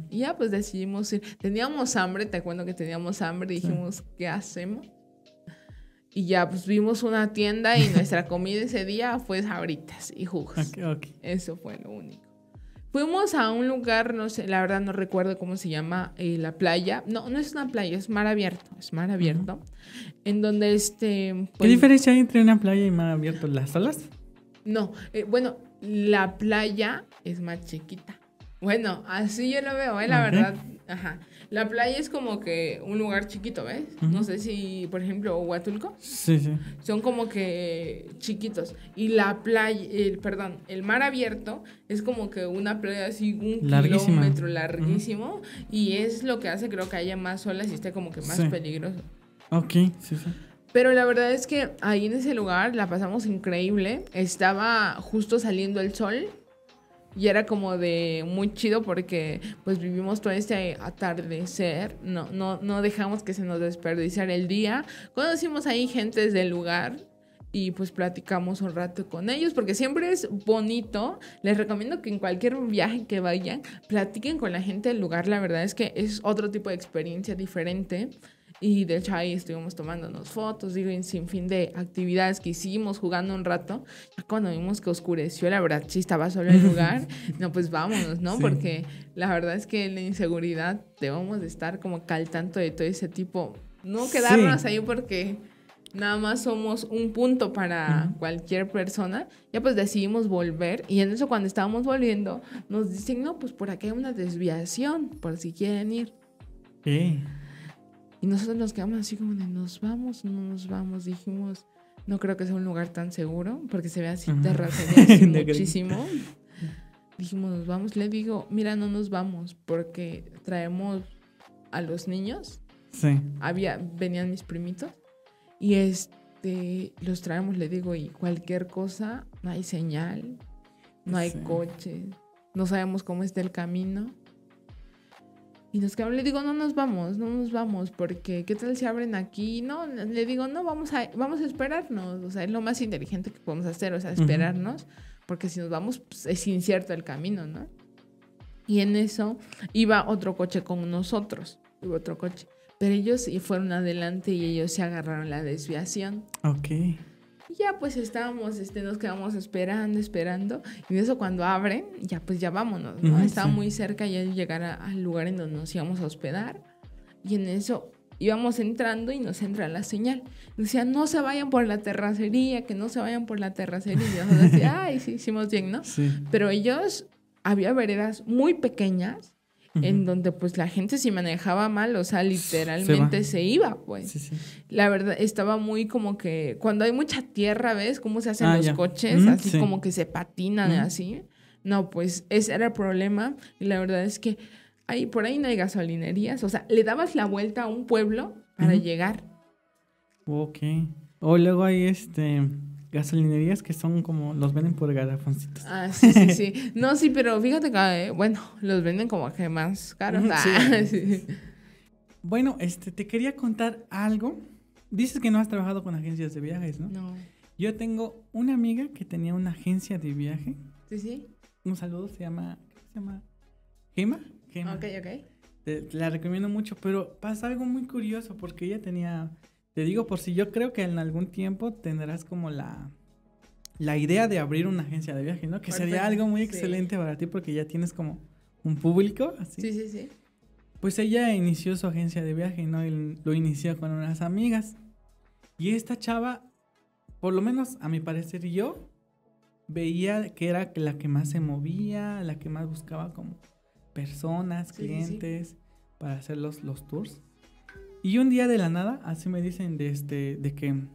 Y ya pues decidimos ir. Teníamos hambre, te acuerdo que teníamos hambre. Y dijimos, ¿qué hacemos? Y ya pues vimos una tienda y nuestra comida ese día fue sabritas y jugos. Okay. Eso fue lo único. Fuimos a un lugar, no sé, la verdad no recuerdo cómo se llama, la playa. No, no es una playa, es mar abierto. Es mar abierto. En donde pues, ¿qué diferencia hay entre una playa y mar abierto? ¿Las olas? No, bueno, la playa es más chiquita. Bueno, así yo lo veo, la verdad. Ajá. La playa es como que un lugar chiquito, ¿ves? No sé si, por ejemplo, Huatulco. Sí, sí. Son como que chiquitos. Y la playa, el mar abierto es como que una playa así, kilómetro larguísimo. Y es lo que hace, creo que haya más olas y esté como que más peligroso. Ok, sí, sí. Pero la verdad es que ahí en ese lugar la pasamos increíble. Estaba justo saliendo el sol. Y era como de muy chido porque pues vivimos todo este atardecer. No dejamos que se nos desperdiciara el día. Conocimos ahí gentes del lugar y pues platicamos un rato con ellos porque siempre es bonito. Les recomiendo que en cualquier viaje que vayan, platiquen con la gente del lugar. La verdad es que es otro tipo de experiencia diferente. Y de hecho ahí estuvimos tomándonos fotos, en sin fin de actividades que hicimos, jugando un rato. Ya cuando vimos que oscureció, la verdad, sí estaba solo el lugar. No, pues vámonos, ¿no? Sí. Porque la verdad es que en la inseguridad debemos de estar como que al tanto de todo ese tipo. No quedarnos ahí porque nada más somos un punto para cualquier persona. Ya pues decidimos volver. Y en eso cuando estábamos volviendo, nos dicen, no, pues por aquí hay una desviación, por si quieren ir. Sí. Y nosotros nos quedamos así como de, ¿nos vamos? No nos vamos. Dijimos, no creo que sea un lugar tan seguro, porque se ve así terracería muchísimo. Dijimos, ¿nos vamos? Le digo, mira, no nos vamos, porque traemos a los niños. Sí. Venían mis primitos. Y los traemos, le digo, y cualquier cosa, no hay señal, no hay coches, no sabemos cómo está el camino. Y nos quedamos, le digo, no nos vamos, porque ¿qué tal si abren aquí? No, le digo, no, vamos a esperarnos. O sea, es lo más inteligente que podemos hacer, o sea, esperarnos, porque si nos vamos, pues, es incierto el camino, ¿no? Y en eso iba otro coche con nosotros, pero ellos fueron adelante y ellos se agarraron la desviación. Ok. Y ya pues estábamos, nos quedamos esperando, y de eso cuando abren, ya pues ya vámonos, ¿no? Estaba muy cerca ya de llegar al lugar en donde nos íbamos a hospedar, y en eso íbamos entrando y nos entra la señal. Decían, no se vayan por la terracería, y nosotros decíamos, ay, sí, hicimos bien, ¿no? Sí. Pero había veredas muy pequeñas, en donde pues la gente si manejaba mal, o sea, literalmente se iba, pues. Sí, sí. La verdad, estaba muy como que, cuando hay mucha tierra, ¿ves? Cómo se hacen los coches, así como que se patinan, así. No, pues ese era el problema. Y la verdad es que por ahí no hay gasolinerías. O sea, le dabas la vuelta a un pueblo para llegar. Ok. O luego hay gasolinerías que son como, los venden por garrafoncitos. Ah, sí. No, sí, pero fíjate que, los venden como que más caros. Sí. Bueno, te quería contar algo. Dices que no has trabajado con agencias de viajes, ¿no? No. Yo tengo una amiga que tenía una agencia de viaje. Sí. Un saludo, se llama Gema. Ok. Te la recomiendo mucho, pero pasa algo muy curioso porque ella tenía... Te digo, por si yo creo que en algún tiempo tendrás como la idea de abrir una agencia de viaje, ¿no? Que sería algo muy excelente para ti porque ya tienes como un público, así. Sí. Pues ella inició su agencia de viaje, ¿no? Y lo inició con unas amigas. Y esta chava, por lo menos a mi parecer yo, veía que era la que más se movía, la que más buscaba como personas, clientes... Sí. para hacer los tours. Y un día de la nada, así me dicen de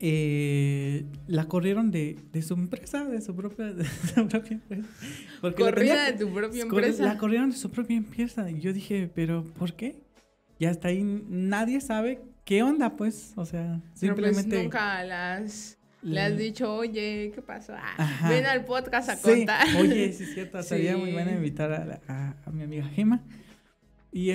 que la corrieron de su empresa, de su propia empresa. Corrida de tu propia empresa. La corrieron de su propia empresa. Y yo dije, ¿pero por qué? Y hasta ahí nadie sabe qué onda, pues. O sea, simplemente... Pero pues nunca le has dicho, oye, ¿qué pasó? Ah, ven al podcast a contar. Sí. Oye, sí es cierto, estaría muy bueno invitar a mi amiga Gema. Y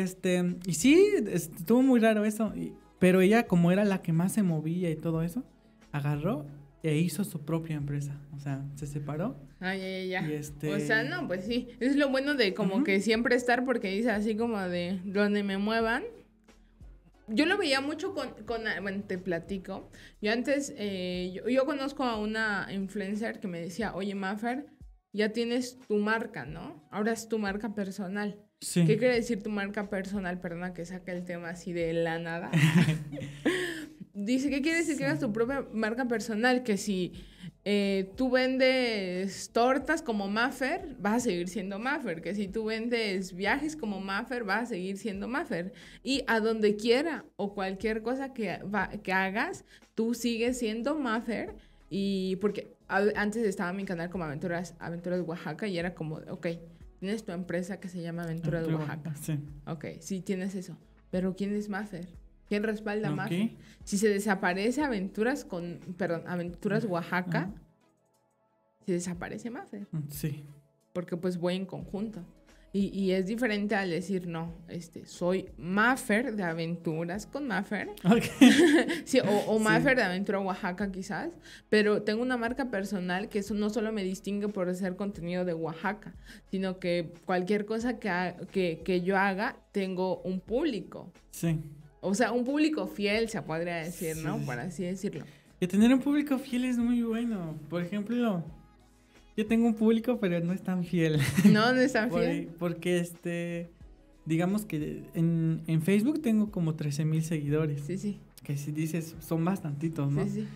sí, estuvo muy raro eso, pero ella, como era la que más se movía y todo eso, agarró e hizo su propia empresa, o sea, se separó. Ah, ya. O sea, no, pues sí, es lo bueno de como que siempre estar, porque dice así como de donde me muevan. Yo lo veía mucho bueno, te platico, yo antes, yo conozco a una influencer que me decía, oye, Mafer, ya tienes tu marca, ¿no? Ahora es tu marca personal. Sí. ¿Qué quiere decir tu marca personal? Perdona que saca el tema así de la nada. Dice, ¿qué quiere decir que hagas tu propia marca personal? Que si tú vendes tortas como Mafer, vas a seguir siendo Mafer. Que si tú vendes viajes como Mafer, vas a seguir siendo Mafer. Y a donde quiera o cualquier cosa que hagas, tú sigues siendo Mafer. Y porque antes estaba mi canal como Aventuras Oaxaca, y era como, ok, tienes tu empresa que se llama Aventura de Oaxaca. Sí. Ok, sí, tienes eso. Pero ¿quién es Mafer? ¿Quién respalda Mafer? Si se desaparece Aventuras Oaxaca, se desaparece Mafer. Sí. Porque pues voy en conjunto. Y es diferente al decir, no, soy Mafer de Aventuras con Mafer. Okay. Sí, o Mafer de Aventura Oaxaca quizás, pero tengo una marca personal que eso no solo me distingue por hacer contenido de Oaxaca, sino que cualquier cosa que yo haga, tengo un público. Sí. O sea, un público fiel se podría decir, ¿no? Por así decirlo. Y tener un público fiel es muy bueno. Por ejemplo... Yo tengo un público, pero no es tan fiel. No es tan fiel. Porque, digamos que en Facebook tengo como 13,000 seguidores. Sí, sí. Que si dices, son bastantitos, ¿no? Sí, sí.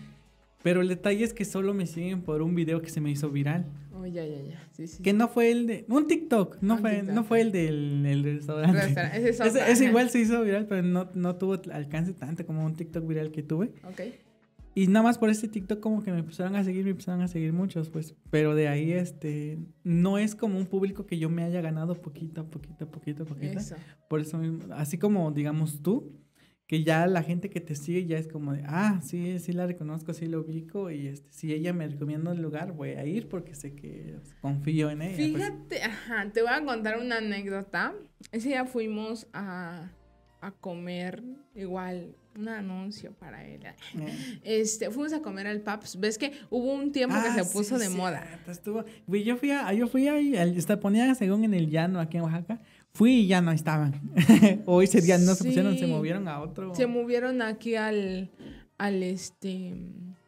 Pero el detalle es que solo me siguen por un video que se me hizo viral. Oh, ya. Sí, sí. Que no fue el de... Un TikTok. No fue el del restaurante. Ese igual se hizo viral, pero no tuvo alcance tanto como un TikTok viral que tuve. Ok. Y nada más por ese TikTok como que me empezaron a seguir muchos, pues. Pero de ahí, no es como un público que yo me haya ganado poquito a poquito. Eso. Por eso mismo, así como, digamos, tú, que ya la gente que te sigue ya es como de, sí la reconozco, sí la ubico, y si ella me recomienda el lugar, voy a ir porque sé que confío en ella. Fíjate, pues. Te voy a contar una anécdota. Ese día fuimos a comer igual... Un anuncio para él. Fuimos a comer al Paps. ¿Ves que hubo un tiempo que se puso de moda? Yo fui, ponía según en El Llano, aquí en Oaxaca. Fui y ya no estaban. Hoy ese día no se pusieron, se movieron a otro. Se movieron aquí al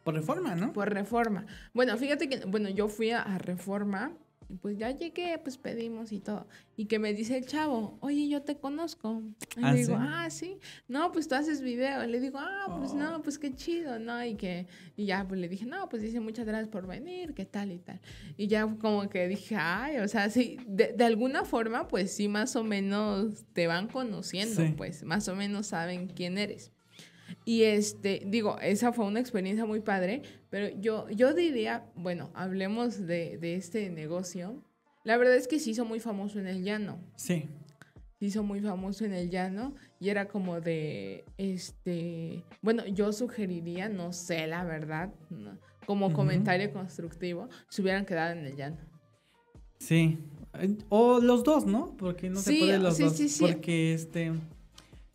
por Reforma, ¿no? Por Reforma. Bueno, fíjate que, yo fui a Reforma. Pues ya llegué, pues pedimos y todo. Y que me dice el chavo, oye, yo te conozco. Y le digo, sí. No, pues tú haces video. Le digo, pues no, pues qué chido, ¿no? Y ya pues le dije, no, pues dice, muchas gracias por venir, qué tal y tal. Y ya como que dije, o sea, sí, de alguna forma, pues sí, más o menos te van conociendo, pues más o menos saben quién eres. Y digo, esa fue una experiencia muy padre, pero yo diría, hablemos de este negocio. La verdad es que se hizo muy famoso en El Llano. Sí. Se hizo muy famoso en El Llano y era como de, yo sugeriría, no sé, la verdad, ¿no? Como comentario constructivo, se hubieran quedado en El Llano. Sí. O los dos, ¿no? Porque no se puede los dos. Sí. Porque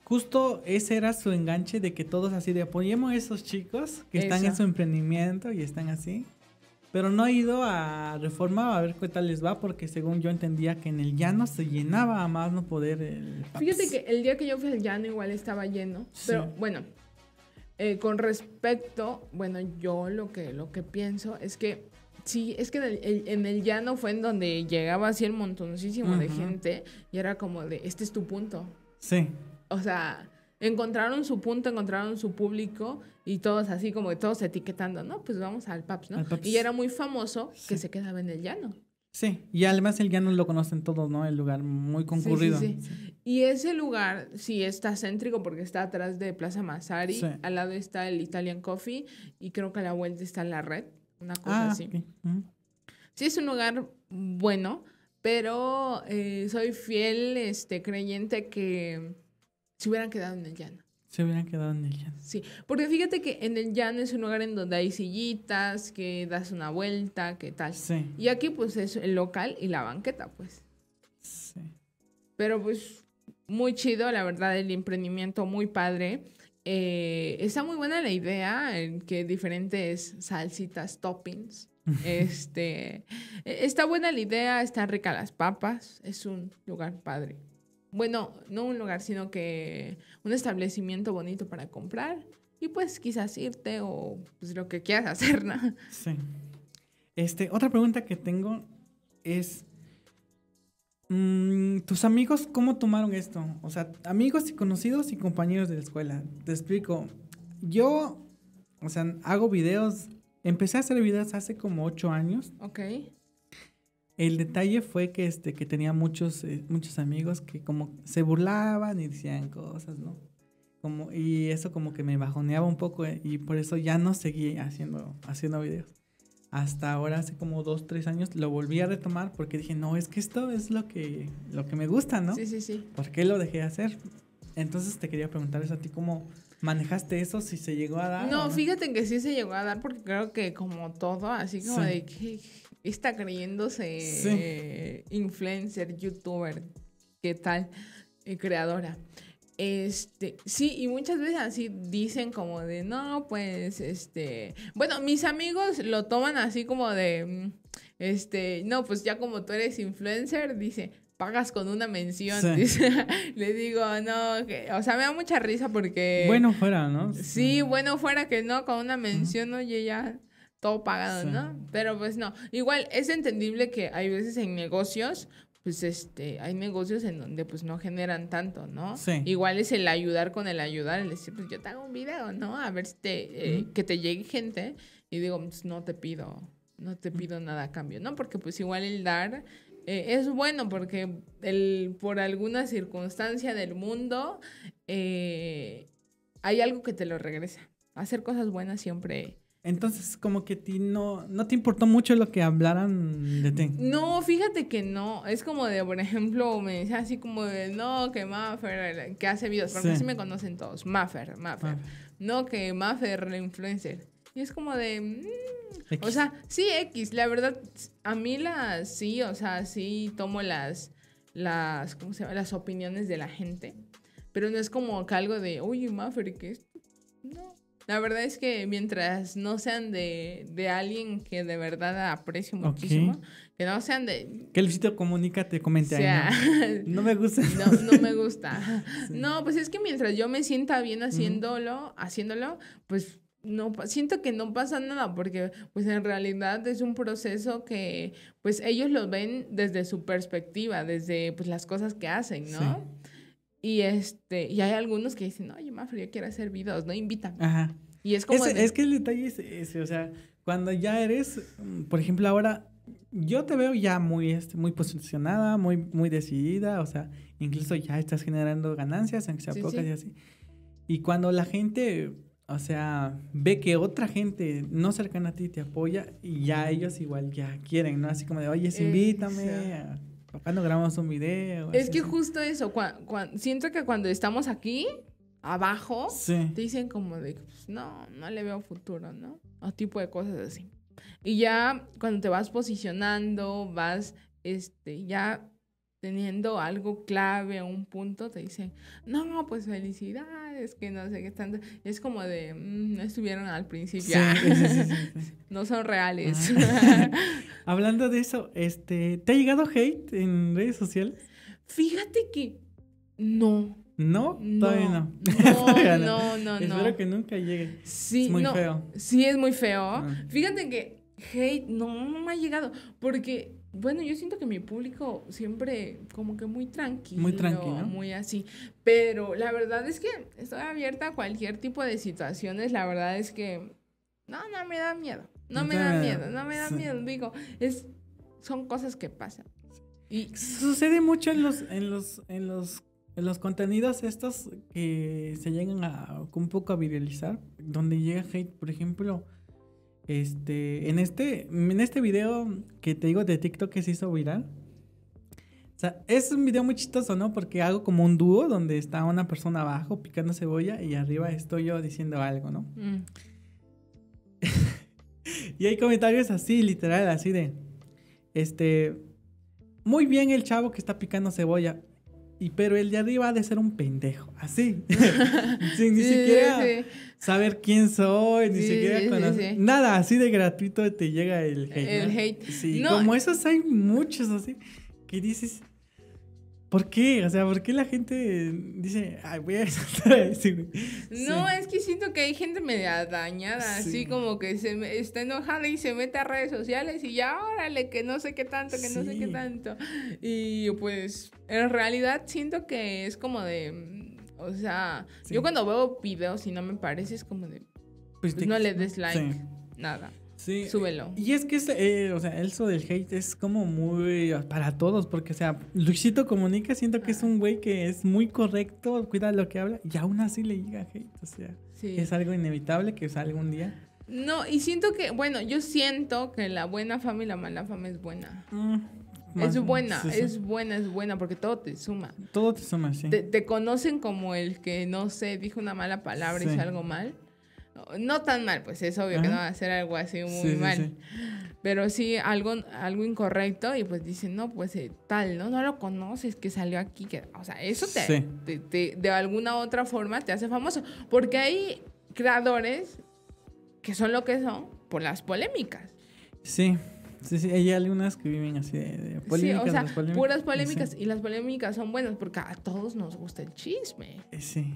justo ese era su enganche de que todos así de apoyemos a esos chicos que están en su emprendimiento y están así. Pero no he ido a Reforma a ver qué tal les va, porque según yo entendía que en El Llano se llenaba a más no poder el Paps. Fíjate que el día que yo fui al Llano igual estaba lleno. Pero con respecto, yo lo que pienso es que sí, es que en el Llano fue en donde llegaba así el montoncísimo de gente y era como de, este es tu punto. Sí. O sea, encontraron su punto, encontraron su público y todos así como que todos etiquetando, ¿no? Pues vamos al Paps, ¿no? Al Paps. Y era muy famoso que se quedaba en El Llano. Sí, y además El Llano lo conocen todos, ¿no? El lugar muy concurrido. Sí. Y ese lugar sí está céntrico porque está atrás de Plaza Mazari. Sí. Al lado está el Italian Coffee y creo que a la vuelta está La Red, una cosa así. Okay. Mm. Sí, es un lugar bueno, pero soy fiel creyente que se hubieran quedado en El Llano. Se hubieran quedado en El Llano. Sí, porque fíjate que en El Llano es un lugar en donde hay sillitas, que das una vuelta, que tal. Sí. Y aquí pues es el local y la banqueta, pues. Sí. Pero pues muy chido, la verdad, el emprendimiento muy padre. Está muy buena la idea, en que diferentes salsitas, toppings. Está buena la idea, están ricas las papas, es un lugar padre. Bueno, no un lugar, sino que un establecimiento bonito para comprar y pues quizás irte o pues lo que quieras hacer, ¿no? Sí. Otra pregunta que tengo es, ¿tus amigos cómo tomaron esto? O sea, amigos y conocidos y compañeros de la escuela. Te explico. Yo, o sea, hago videos. Empecé a hacer videos hace como 8 años. Ok. El detalle fue que, que tenía muchos amigos que como se burlaban y decían cosas, ¿no? Como, y eso como que me bajoneaba un poco, y por eso ya no seguí haciendo videos. Hasta ahora, hace como 2, 3 años, lo volví a retomar porque dije, no, es que esto es lo que me gusta, ¿no? Sí, sí, sí. ¿Por qué lo dejé de hacer? Entonces te quería preguntar eso a ti, ¿cómo manejaste eso? Si se llegó a dar. No, fíjate que sí se llegó a dar, porque creo que como todo, así como sí, de que está creyéndose sí, influencer, youtuber, qué tal, creadora. Sí, y muchas veces así dicen como de, no, pues, bueno, mis amigos lo toman así como de, no, pues ya como tú eres influencer, dice, pagas con una mención, sí. Dice, le digo, no, que, o sea, me da mucha risa porque... Bueno fuera, ¿no? Sí, bueno fuera que no, con una mención, oye, ya todo pagado, sí, ¿no? Pero pues no, igual es entendible que hay veces en negocios, pues hay negocios en donde pues no generan tanto, ¿no? Sí. Igual es el ayudar con el ayudar, el decir, pues yo te hago un video, ¿no? A ver si que te llegue gente, y digo, pues no te pido nada a cambio, ¿no? Porque pues igual el dar... es bueno porque por alguna circunstancia del mundo hay algo que te lo regresa. Hacer cosas buenas siempre. Entonces, como que ti no te importó mucho lo que hablaran de ti. No, fíjate que no. Es como de, por ejemplo, me decía así como de, no, que Mafer, que hace videos. Porque sí, así me conocen todos. Mafer. No, que Mafer, la influencer. Y es como de... o sea, sí, X. La verdad, a mí sí, o sea, sí tomo las ¿cómo se llama? Las opiniones de la gente. Pero no es como que algo de, oye, Mafer, ¿qué es? No. La verdad es que mientras no sean de alguien que de verdad aprecio muchísimo, okay, que no sean de... Que el sitio Comunica te comente, o sea, ahí, ¿no? No me gusta. No me gusta. Sí. No, pues es que mientras yo me sienta bien haciéndolo, pues... No, siento que no pasa nada porque pues en realidad es un proceso que pues ellos lo ven desde su perspectiva, desde pues las cosas que hacen, ¿no? Sí. Y y hay algunos que dicen, oye, Mafer, yo quiero hacer videos, no, invítame. Ajá. Y es como... Es que el detalle es ese, o sea, cuando ya eres, por ejemplo, ahora yo te veo ya muy, muy posicionada, muy, muy decidida, o sea, incluso ya estás generando ganancias, aunque sea sí, pocas sí, y así. Y cuando la gente... O sea, ve que otra gente no cercana a ti te apoya y ya ellos igual ya quieren, ¿no? Así como de, oye, invítame, papá, no grabamos un video. Es así, que justo eso, siento que cuando estamos aquí, abajo, sí, te dicen como de, pues, no le veo futuro, ¿no? O tipo de cosas así. Y ya cuando te vas posicionando, vas, ya... teniendo algo clave, un punto, te dicen, no, pues felicidades, que no sé qué tanto. Es como de, no estuvieron al principio. Sí. No son reales. Ah. Hablando de eso, ¿te ha llegado hate en redes sociales? Fíjate que no. ¿No? Todavía no. No. Espero que nunca llegue. Sí, es muy feo. Sí, es muy feo. Ah. Fíjate que hate no me ha llegado, porque... Bueno, yo siento que mi público siempre como que muy tranquilo. Muy tranquilo. Muy así. Pero la verdad es que estoy abierta a cualquier tipo de situaciones. La verdad es que no me da miedo. No me da miedo. Digo, son cosas que pasan. Y sucede mucho en los Los contenidos estos que se llegan a un poco a viralizar, donde llega hate, por ejemplo, en este video que te digo de TikTok que se hizo viral, o sea, es un video muy chistoso, ¿no? Porque hago como un dúo donde está una persona abajo picando cebolla y arriba estoy yo diciendo algo, ¿no? Mm. Y hay comentarios así, literal, así de... muy bien el chavo que está picando cebolla, pero el de arriba ha de ser un pendejo, así. Sin ni siquiera saber quién soy, ni siquiera conocer. Sí, sí. Nada, así de gratuito te llega el hate. El hate. Sí, no. Como esos hay muchos así que dices... ¿Por qué? O sea, ¿por qué la gente dice, ay, voy a saltar a decirme? No, sí. Es que siento que hay gente media dañada, sí. Así como que está enojada y se mete a redes sociales y ya, órale, que no sé qué tanto, que sí. No sé qué tanto. Y pues, en realidad siento que es como de, o sea, sí. Yo cuando veo videos y no me parece, es como de, pues no le des like, sí. Nada. Sí. Súbelo. Y es que o sea, eso del hate es como muy para todos, porque, o sea, Luisito Comunica, siento que es un güey que es muy correcto, cuida lo que habla, y aún así le llega hate, o sea, sí. Es algo inevitable que salga un día. No, y siento que, bueno, yo siento que la buena fama y la mala fama es buena. Es buena, porque todo te suma. Todo te suma, sí. Te conocen como el que, no sé, dijo una mala palabra, sí. Hizo algo mal. No tan mal, pues es obvio. Ajá. Que no va a hacer algo así muy mal. Sí. Pero sí algo incorrecto y pues dicen, no, pues tal, ¿no? No lo conoces, que salió aquí. Que, o sea, eso te de alguna otra forma te hace famoso. Porque hay creadores que son lo que son por las polémicas. Sí. Sí, hay algunas que viven así de polémicas. Sí, o sea, puras polémicas. Sí. Y las polémicas son buenas porque a todos nos gusta el chisme. Sí.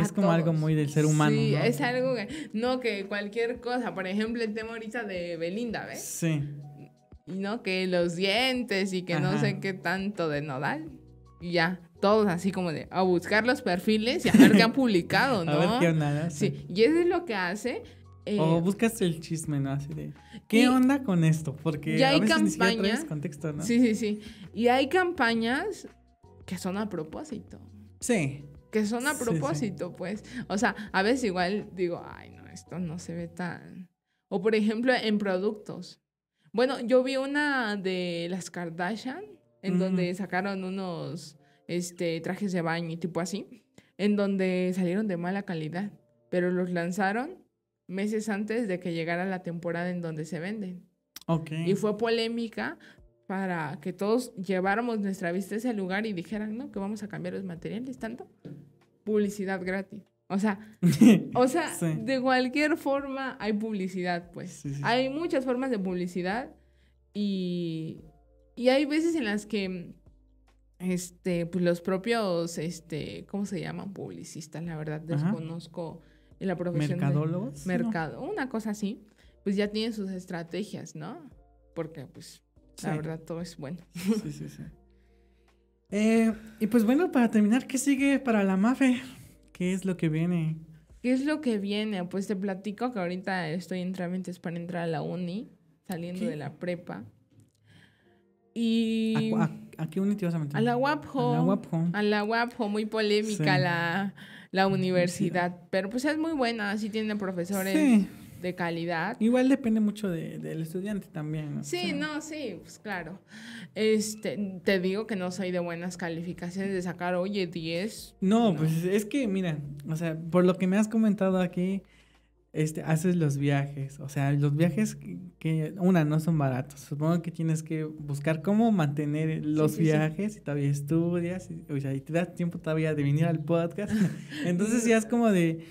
Es como todos. Algo muy del ser humano. Sí, ¿no? Es algo que... No, que cualquier cosa. Por ejemplo, el tema ahorita de Belinda, ¿ves? Sí. No, que los dientes y que ajá. No sé qué tanto de nodal. Y ya, todos así como de... A buscar los perfiles y a ver qué han publicado, ¿no? A ver qué onda. Sí, y eso es lo que hace... o buscas el chisme, ¿no? Así de... ¿Qué onda con esto? Porque ya hay a veces campañas, ni siquiera traes contexto, ¿no? Sí, sí, sí. Y hay campañas que son a propósito. Sí. Que son a propósito, sí, sí. Pues. O sea, a veces igual digo, ay, no, esto no se ve tan... O, por ejemplo, en productos. Bueno, yo vi una de las Kardashian, en donde sacaron unos trajes de baño y tipo así, en donde salieron de mala calidad, pero los lanzaron meses antes de que llegara la temporada en donde se venden. Okay. Y fue polémica para que todos lleváramos nuestra vista a ese lugar y dijeran, no, que vamos a cambiar los materiales, tanto publicidad gratis. O sea, sí. De cualquier forma hay publicidad, pues. Sí, sí. Hay muchas formas de publicidad y hay veces en las que pues los propios ¿cómo se llaman? Publicistas, la verdad desconozco en la profesión. ¿Mercadólogos? Mercado, no. Una cosa así, pues ya tienen sus estrategias, ¿no? Porque pues la sí. Verdad, todo es bueno. Sí, sí, sí. Y pues bueno, para terminar, ¿qué sigue para la Mafe? ¿Qué es lo que viene? ¿Qué es lo que viene? Pues te platico que ahorita estoy en trámites para entrar a la uni, saliendo ¿qué? De la prepa. Y... ¿A qué uni te vas a meter? A la WAPO. A la WAPO, muy polémica sí. la universidad. Sí. Pero pues es muy buena, sí tiene profesores... Sí. De calidad. Igual depende mucho del estudiante también, ¿no? Sí, o sea, no, sí, pues claro. Te digo que no soy de buenas calificaciones de sacar, oye, 10. No, pues es que, mira, o sea, por lo que me has comentado aquí, haces los viajes. O sea, los viajes que no son baratos. Supongo que tienes que buscar cómo mantener los viajes. Sí. Y todavía estudias, o sea, y te das tiempo todavía de venir al podcast. Entonces ya es como de,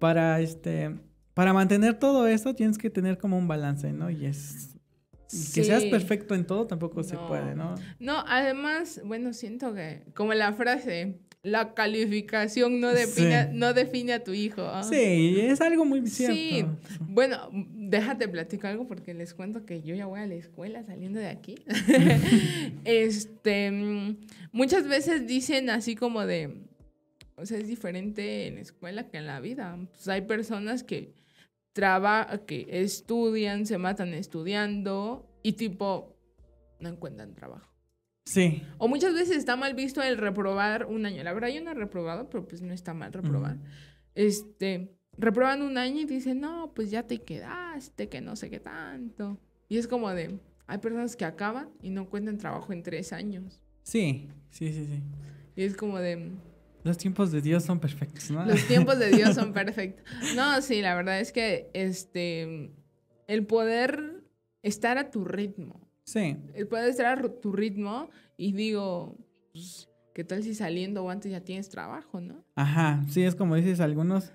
para mantener todo esto tienes que tener como un balance, ¿no? Y sí. Que seas perfecto en todo tampoco se puede, ¿no? No, además, bueno, siento que, como la frase, la calificación no define a tu hijo. Sí, es algo muy cierto. Sí, bueno, déjate platicar algo porque les cuento que yo ya voy a la escuela saliendo de aquí. Muchas veces dicen así como de, o sea, es diferente en la escuela que en la vida. Pues hay personas que que estudian, se matan estudiando y tipo no encuentran trabajo. Sí. O muchas veces está mal visto el reprobar un año. La verdad yo no he reprobado, pero pues no está mal reprobar. Reproban un año y dicen, no, pues ya te quedaste, que no sé qué tanto. Y es como de, hay personas que acaban y no cuentan trabajo en 3 años. Sí, sí, sí, sí. Y es como de... Los tiempos de Dios son perfectos, ¿no? Los tiempos de Dios son perfectos. No, sí, la verdad es que el poder estar a tu ritmo. Sí. El poder estar a tu ritmo y digo... Pues, ¿qué tal si saliendo o antes ya tienes trabajo, no? Ajá, sí, es como dices, algunos...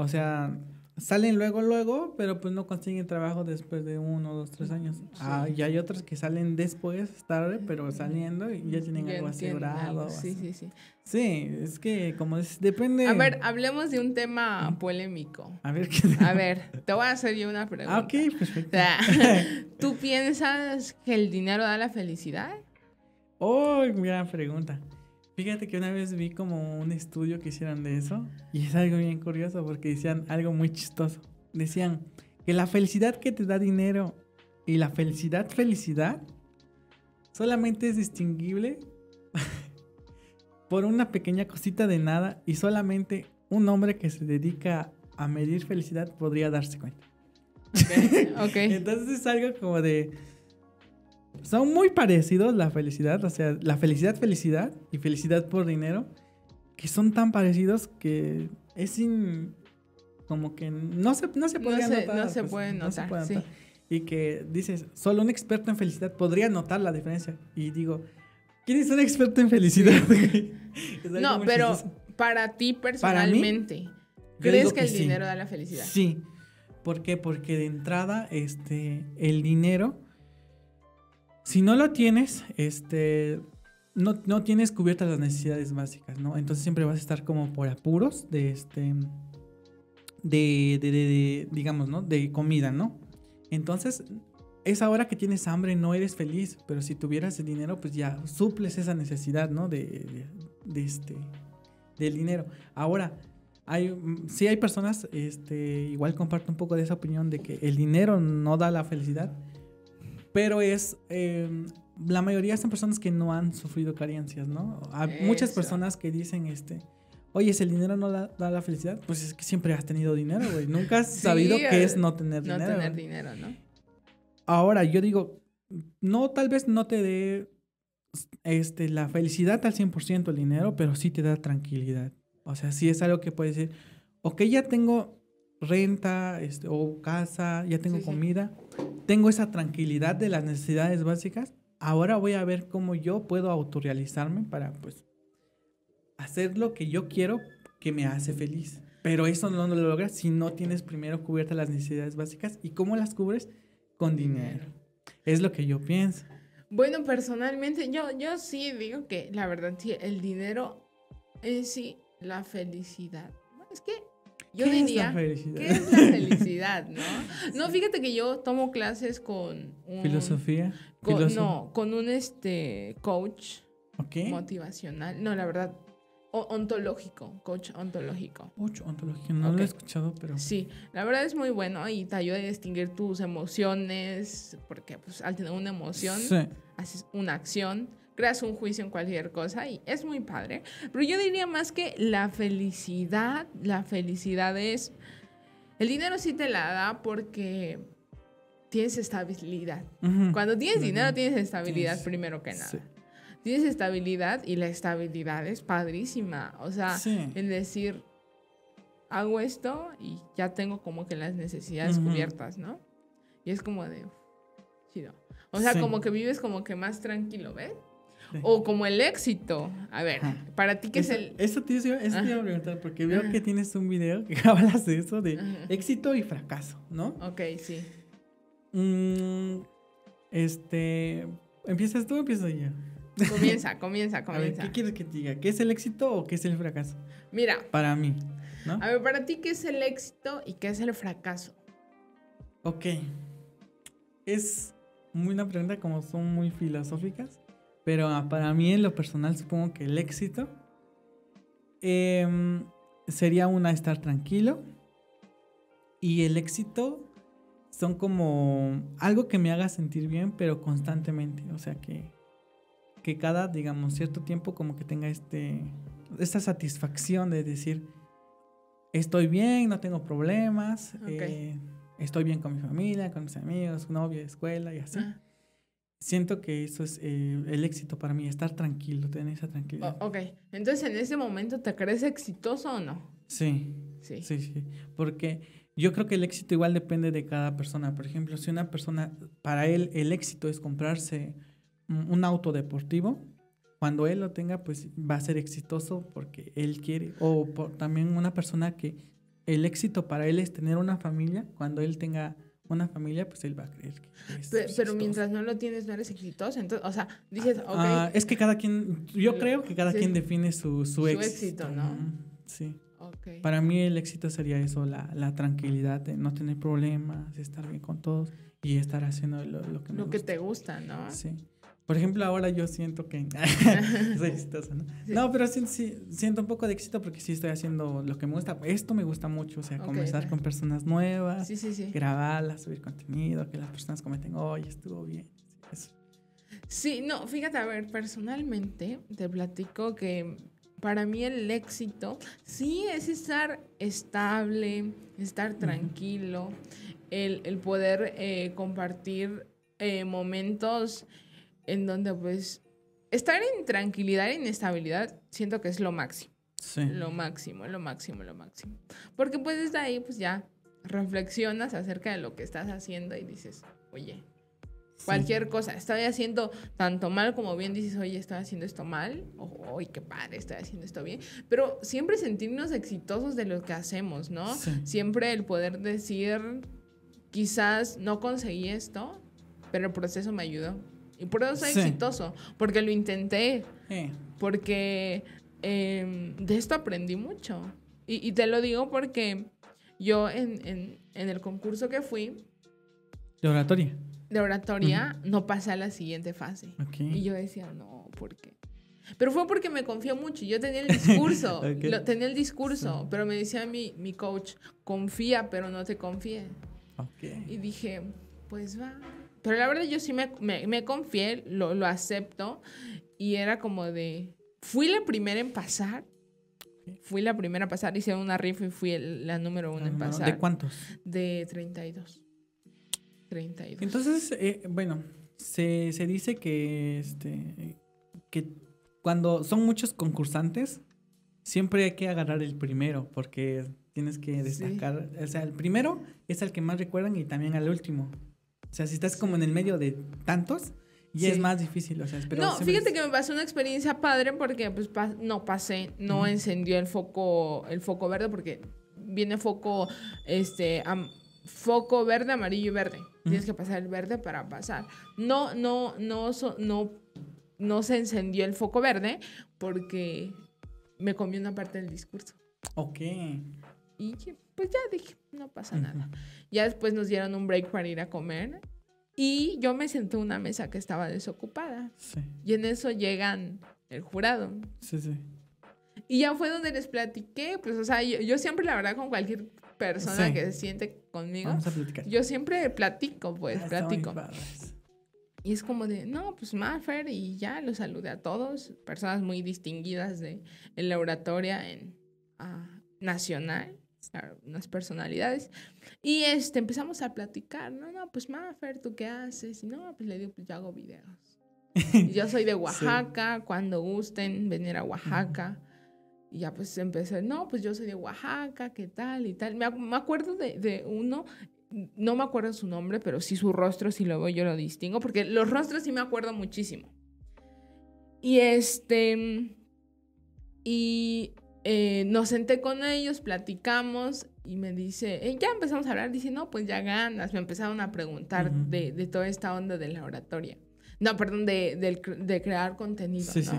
O sea, salen luego, luego, pero pues no consiguen trabajo después de 1, 2, 3 años. Sí. Ah, y hay otros que salen después, tarde, pero saliendo y ya tienen algo asegurado. Sí, sí, sí. Sí, es que como es, depende... A ver, hablemos de un tema polémico. A ver, ¿qué tema? A ver, te voy a hacer yo una pregunta. Ah, ok, perfecto. O sea, ¿tú piensas que el dinero da la felicidad? Oh, gran pregunta. Fíjate que una vez vi como un estudio que hicieron de eso y es algo bien curioso porque decían algo muy chistoso. Decían que la felicidad que te da dinero y la felicidad solamente es distinguible por una pequeña cosita de nada y solamente un hombre que se dedica a medir felicidad podría darse cuenta. Okay, okay. Entonces es algo como de... Son muy parecidos la felicidad, o sea, la felicidad y felicidad por dinero, que son tan parecidos que es sin... como que no se podría notar. No se puede notar, sí. Y que dices, solo un experto en felicidad podría notar la diferencia. Y digo, ¿quién es un experto en felicidad? Sí. No, pero chistoso. Para ti personalmente, para mí, ¿crees que el dinero da la felicidad? Sí. ¿Por qué? Porque de entrada, el dinero... Si no lo tienes, no tienes cubiertas las necesidades básicas, ¿no? Entonces siempre vas a estar como por apuros digamos, ¿no? De comida, ¿no? Entonces, es ahora que tienes hambre, no eres feliz, pero si tuvieras el dinero, pues ya suples esa necesidad, ¿no? Del dinero. Ahora, sí hay personas, igual comparto un poco de esa opinión de que el dinero no da la felicidad, pero la mayoría son personas que no han sufrido carencias, ¿no? Hay muchas personas que dicen, oye, si el dinero no da la felicidad, pues es que siempre has tenido dinero, güey. Nunca has sabido qué es no tener dinero. No tener dinero, ¿no? Ahora, yo digo, no, tal vez no te dé la felicidad al 100% el dinero, pero sí te da tranquilidad. O sea, sí es algo que puedes decir, ok, ya tengo... renta o casa, ya tengo comida, tengo esa tranquilidad de las necesidades básicas, ahora voy a ver cómo yo puedo autorrealizarme para pues hacer lo que yo quiero que me hace feliz, pero eso no lo logras si no tienes primero cubiertas las necesidades básicas. ¿Y cómo las cubres? Con dinero, es lo que yo pienso. Bueno, personalmente yo sí digo que la verdad sí, el dinero es sí la felicidad. Es que yo diría, ¿qué es la felicidad, no? No, fíjate que yo tomo clases con un... ¿Filosofía? Con un coach motivacional. No, la verdad, ontológico, coach ontológico. Coach ontológico, no lo he escuchado, pero... Sí, la verdad es muy bueno y te ayuda a distinguir tus emociones, porque pues al tener una emoción, haces una acción, creas un juicio en cualquier cosa y es muy padre. Pero yo diría más que la felicidad es... El dinero sí te la da porque tienes estabilidad. Uh-huh. Cuando tienes dinero tienes estabilidad primero que nada. Sí. Tienes estabilidad y la estabilidad es padrísima. O sea, el decir, hago esto y ya tengo como que las necesidades cubiertas, ¿no? Y es como de... chido. O sea, como que vives como que más tranquilo, ¿ves? Sí. O como el éxito. A ver, para ti, ¿qué es el...? Eso te iba a preguntar, porque veo que tienes un video que hablas de eso, de éxito y fracaso, ¿no? Ok, sí. ¿Empiezas tú o empiezo yo? Comienza. A ver, ¿qué quieres que te diga? ¿Qué es el éxito o qué es el fracaso? Mira. Para mí, ¿no? A ver, para ti, ¿qué es el éxito y qué es el fracaso? Ok. Es una pregunta como son muy filosóficas. Pero para mí, en lo personal, supongo que el éxito sería estar tranquilo. Y el éxito son como algo que me haga sentir bien, pero constantemente. O sea, que que cada, digamos, cierto tiempo como que tenga esta satisfacción de decir, estoy bien, no tengo problemas, okay, estoy bien con mi familia, con mis amigos, novia, escuela y así. Ah. Siento que eso es el éxito para mí, estar tranquilo, tener esa tranquilidad. Oh, ok, entonces en ese momento, ¿te crees exitoso o no? Sí, sí, sí, sí, porque yo creo que el éxito igual depende de cada persona. Por ejemplo, si una persona, para él el éxito es comprarse un auto deportivo, cuando él lo tenga, pues va a ser exitoso porque él quiere. O también una persona que el éxito para él es tener una familia, cuando él tenga una familia, pues él va a creer que es pero mientras no lo tienes, no eres exitoso. Entonces, o sea, dices, ok. Es que cada quien, yo creo que cada quien define su éxito, ¿no? Sí. Okay. Para mí el éxito sería eso, la tranquilidad de no tener problemas, estar bien con todos y estar haciendo lo que me gusta. Lo que te gusta, ¿no? Sí. Por ejemplo, ahora yo siento que soy exitosa, ¿no? Sí. No, pero sí, siento un poco de éxito porque sí estoy haciendo lo que me gusta. Esto me gusta mucho, o sea, okay, conversar con personas nuevas, sí, sí, sí, grabarlas, subir contenido, que las personas comenten, oye, estuvo bien. Eso. Sí, no, fíjate, a ver, personalmente te platico que para mí el éxito sí es estar estable, estar tranquilo, el poder compartir momentos en donde pues estar en tranquilidad e inestabilidad, siento que es lo máximo. Sí. Lo máximo, lo máximo, lo máximo. Porque pues desde ahí pues ya reflexionas acerca de lo que estás haciendo y dices, oye, cualquier cosa, estoy haciendo tanto mal como bien, dices, oye, estoy haciendo esto mal, oye, qué padre, estoy haciendo esto bien. Pero siempre sentirnos exitosos de lo que hacemos, ¿no? Sí. Siempre el poder decir, quizás no conseguí esto, pero el proceso me ayudó. Y por eso soy exitoso, porque lo intenté, porque de esto aprendí mucho. Y te lo digo porque yo en el concurso que fui... De oratoria, no pasé a la siguiente fase. Okay. Y yo decía, no, ¿por qué? Pero fue porque me confié mucho. Yo tenía el discurso, okay, pero me decía mi coach, confía, pero no te confíes. Okay. Y dije, pues va... Pero la verdad yo sí me confié, lo acepto, y era como de... Fui la primera en pasar, hicieron una rifa y fui la número uno en pasar. ¿De cuántos? De 32. Entonces, bueno, se dice que, que cuando son muchos concursantes, siempre hay que agarrar el primero, porque tienes que destacar. Sí. O sea, el primero es el que más recuerdan y también al último. O sea, si estás como en el medio de tantos, ya es más difícil. O sea, pero no, fíjate que me pasó una experiencia padre porque pues no pasé, no encendió el foco verde, porque viene foco, foco verde, amarillo y verde. Tienes que pasar el verde para pasar. No se encendió el foco verde porque me comí una parte del discurso. Ok. Y pues ya dije, no pasa nada. Ya después nos dieron un break para ir a comer y yo me senté a una mesa que estaba desocupada. Sí. Y en eso llegan el jurado. Sí, sí. Y ya fue donde les platiqué, pues, o sea, yo siempre, la verdad, con cualquier persona que se siente conmigo, vamos a platicar. Yo siempre platico, pues, platico. Y es como de, no, pues Mafer, y ya los saludé a todos, personas muy distinguidas de la oratoria nacional. Unas personalidades y empezamos a platicar, no, pues Mafer, ¿tú qué haces? Y no, pues le digo, pues yo hago videos. Y yo soy de Oaxaca, cuando gusten venir a Oaxaca. Y ya pues empecé, no, pues yo soy de Oaxaca, ¿qué tal? Y tal, me acuerdo de uno, no me acuerdo su nombre, pero sí su rostro, si lo veo yo lo distingo, porque los rostros sí me acuerdo muchísimo. Y nos senté con ellos, platicamos y me dice, ya empezamos a hablar, dice, no, pues ya ganas. Me empezaron a preguntar de toda esta onda de la oratoria, de crear contenido, sí, ¿no? Sí.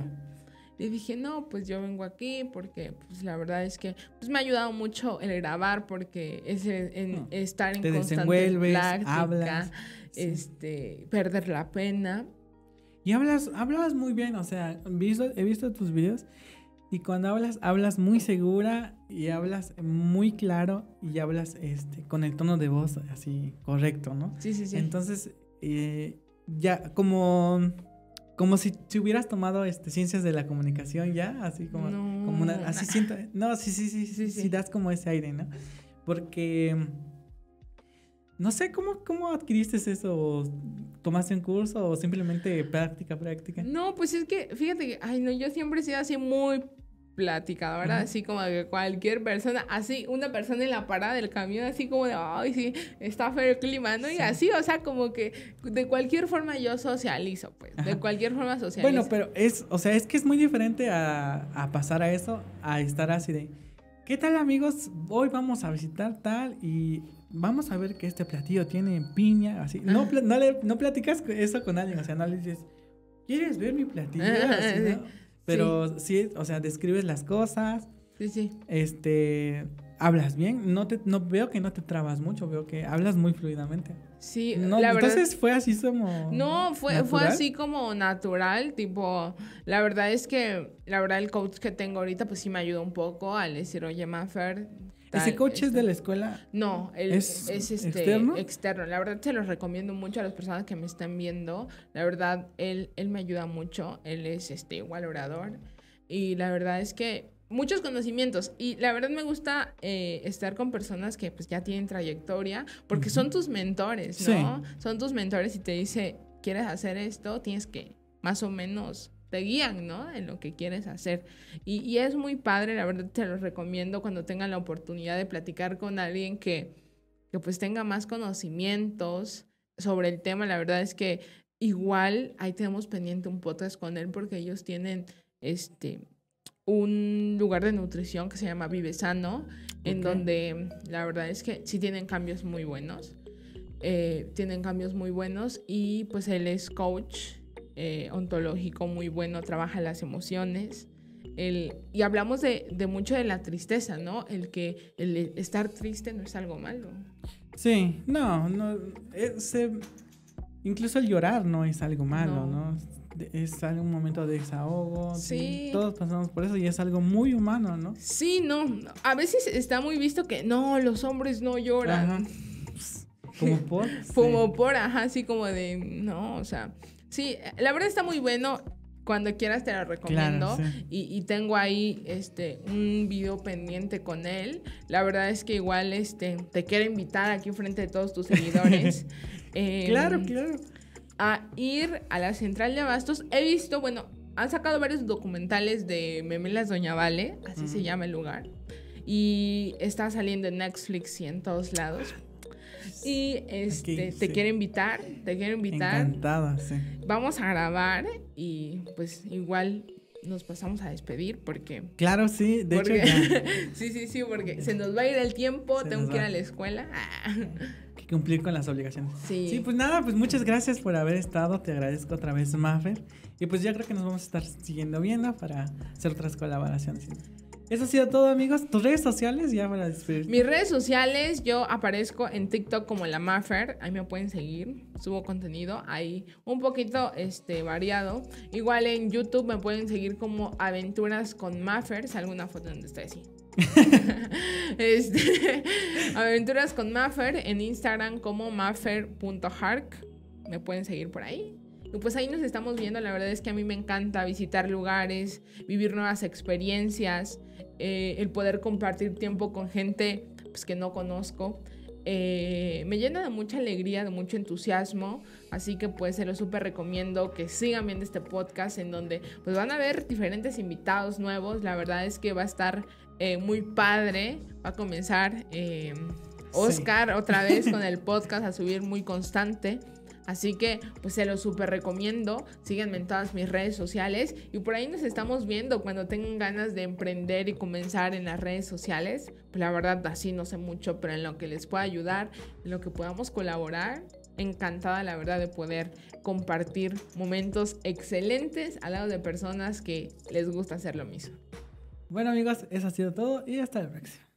Le dije, no, pues yo vengo aquí porque pues la verdad es que pues me ha ayudado mucho el grabar porque es estar en constante práctica, hablas, perder la pena. Y hablabas muy bien, o sea, he visto tus videos. Y cuando hablas muy segura y hablas muy claro y hablas con el tono de voz así correcto, ¿no? Sí, sí, sí. Entonces, ya como Como si te hubieras tomado ciencias de la comunicación ya, así como, no, como una, así siento, no, sí, das como ese aire, ¿no? Porque no sé cómo adquiriste eso, o tomaste un curso o simplemente práctica. No, pues es que fíjate que, ay, no, yo siempre he sido así muy platicadora, uh-huh, así como que cualquier persona, así una persona en la parada del camión, así como de, ay, sí, está feo el clima, ¿no? Sí. Y así, o sea, como que de cualquier forma yo socializo, pues, ajá, de cualquier forma socializo. Bueno, pero es que es muy diferente a pasar a eso, a estar así de, ¿qué tal, amigos? Hoy vamos a visitar tal y vamos a ver que este platillo tiene piña, así. No, no platicas eso con alguien, o sea, no le dices, ¿quieres ver mi platillo? Así, ¿no? Sí. Pero sí, o sea, describes las cosas. Sí. Hablas bien, no veo que no te trabas mucho, veo que hablas muy fluidamente. Sí, no, la verdad. Entonces fue así como... No, fue así como natural, tipo, la verdad el coach que tengo ahorita pues sí me ayuda un poco al decir, oye, Mafer... ¿Ese coach es de la escuela? No, es externo. La verdad se los recomiendo mucho a las personas que me están viendo. La verdad, él me ayuda mucho. Él es igual orador. Y la verdad es que muchos conocimientos. Y la verdad me gusta estar con personas que pues ya tienen trayectoria, porque uh-huh, son tus mentores, ¿no? Sí. Son tus mentores y te dice, ¿quieres hacer esto? Tienes que más o menos... te guían, ¿no? En lo que quieres hacer. Y es muy padre, la verdad, te los recomiendo cuando tengan la oportunidad de platicar con alguien que pues tenga más conocimientos sobre el tema. La verdad es que igual ahí tenemos pendiente un podcast con él porque ellos tienen un lugar de nutrición que se llama Vive Sano, okay, en donde la verdad es que sí tienen cambios muy buenos. Y pues él es coach ontológico muy bueno, trabaja las emociones, y hablamos de mucho de la tristeza, ¿no? El estar triste no es algo malo. Sí, no incluso el llorar no es algo malo, ¿no? Es algún momento de desahogo, sí, todos pasamos por eso y es algo muy humano, ¿no? Sí, no, a veces está muy visto que no, los hombres no lloran. Ajá. Como por, ajá, así como de, no, o sea... Sí, la verdad está muy bueno. Cuando quieras te lo recomiendo. Claro, sí. y tengo ahí un video pendiente con él. La verdad es que igual te quiero invitar aquí frente de todos tus seguidores. Claro. A ir a la central de abastos. He visto, bueno, han sacado varios documentales de Memelas Doña Vale, así se llama el lugar. Y está saliendo en Netflix y en todos lados. Y okay, te quiero invitar, Encantada, sí. Vamos a grabar y pues igual nos pasamos a despedir porque... Claro, sí, hecho. Sí, porque se nos va a ir el tiempo, tengo que ir a la escuela. Que cumplir con las obligaciones. Sí. Sí, pues nada, pues muchas gracias por haber estado, te agradezco otra vez, Mafer. Y pues ya creo que nos vamos a estar siguiendo viendo para hacer otras colaboraciones. Eso ha sido todo, amigos. ¿Tus redes sociales? Ya para despedir. Mis redes sociales, yo aparezco en TikTok como la Mafer. Ahí me pueden seguir. Subo contenido ahí un poquito variado. Igual en YouTube me pueden seguir como Aventuras con Mafer. Salgo una foto donde estoy así. Aventuras con Mafer. En Instagram como mafer.hark. Me pueden seguir por ahí. Y pues ahí nos estamos viendo. La verdad es que a mí me encanta visitar lugares, vivir nuevas experiencias, el poder compartir tiempo con gente pues, que no conozco. Me llena de mucha alegría, de mucho entusiasmo, así que pues se los súper recomiendo que sigan viendo este podcast en donde pues van a ver diferentes invitados nuevos. La verdad es que va a estar muy padre, va a comenzar Óscar otra vez con el podcast a subir muy constante. Así que, pues, se los súper recomiendo. Síganme en todas mis redes sociales. Y por ahí nos estamos viendo cuando tengan ganas de emprender y comenzar en las redes sociales. Pues, la verdad, así no sé mucho, pero en lo que les pueda ayudar, en lo que podamos colaborar. Encantada, la verdad, de poder compartir momentos excelentes al lado de personas que les gusta hacer lo mismo. Bueno, amigos, eso ha sido todo y hasta el próximo.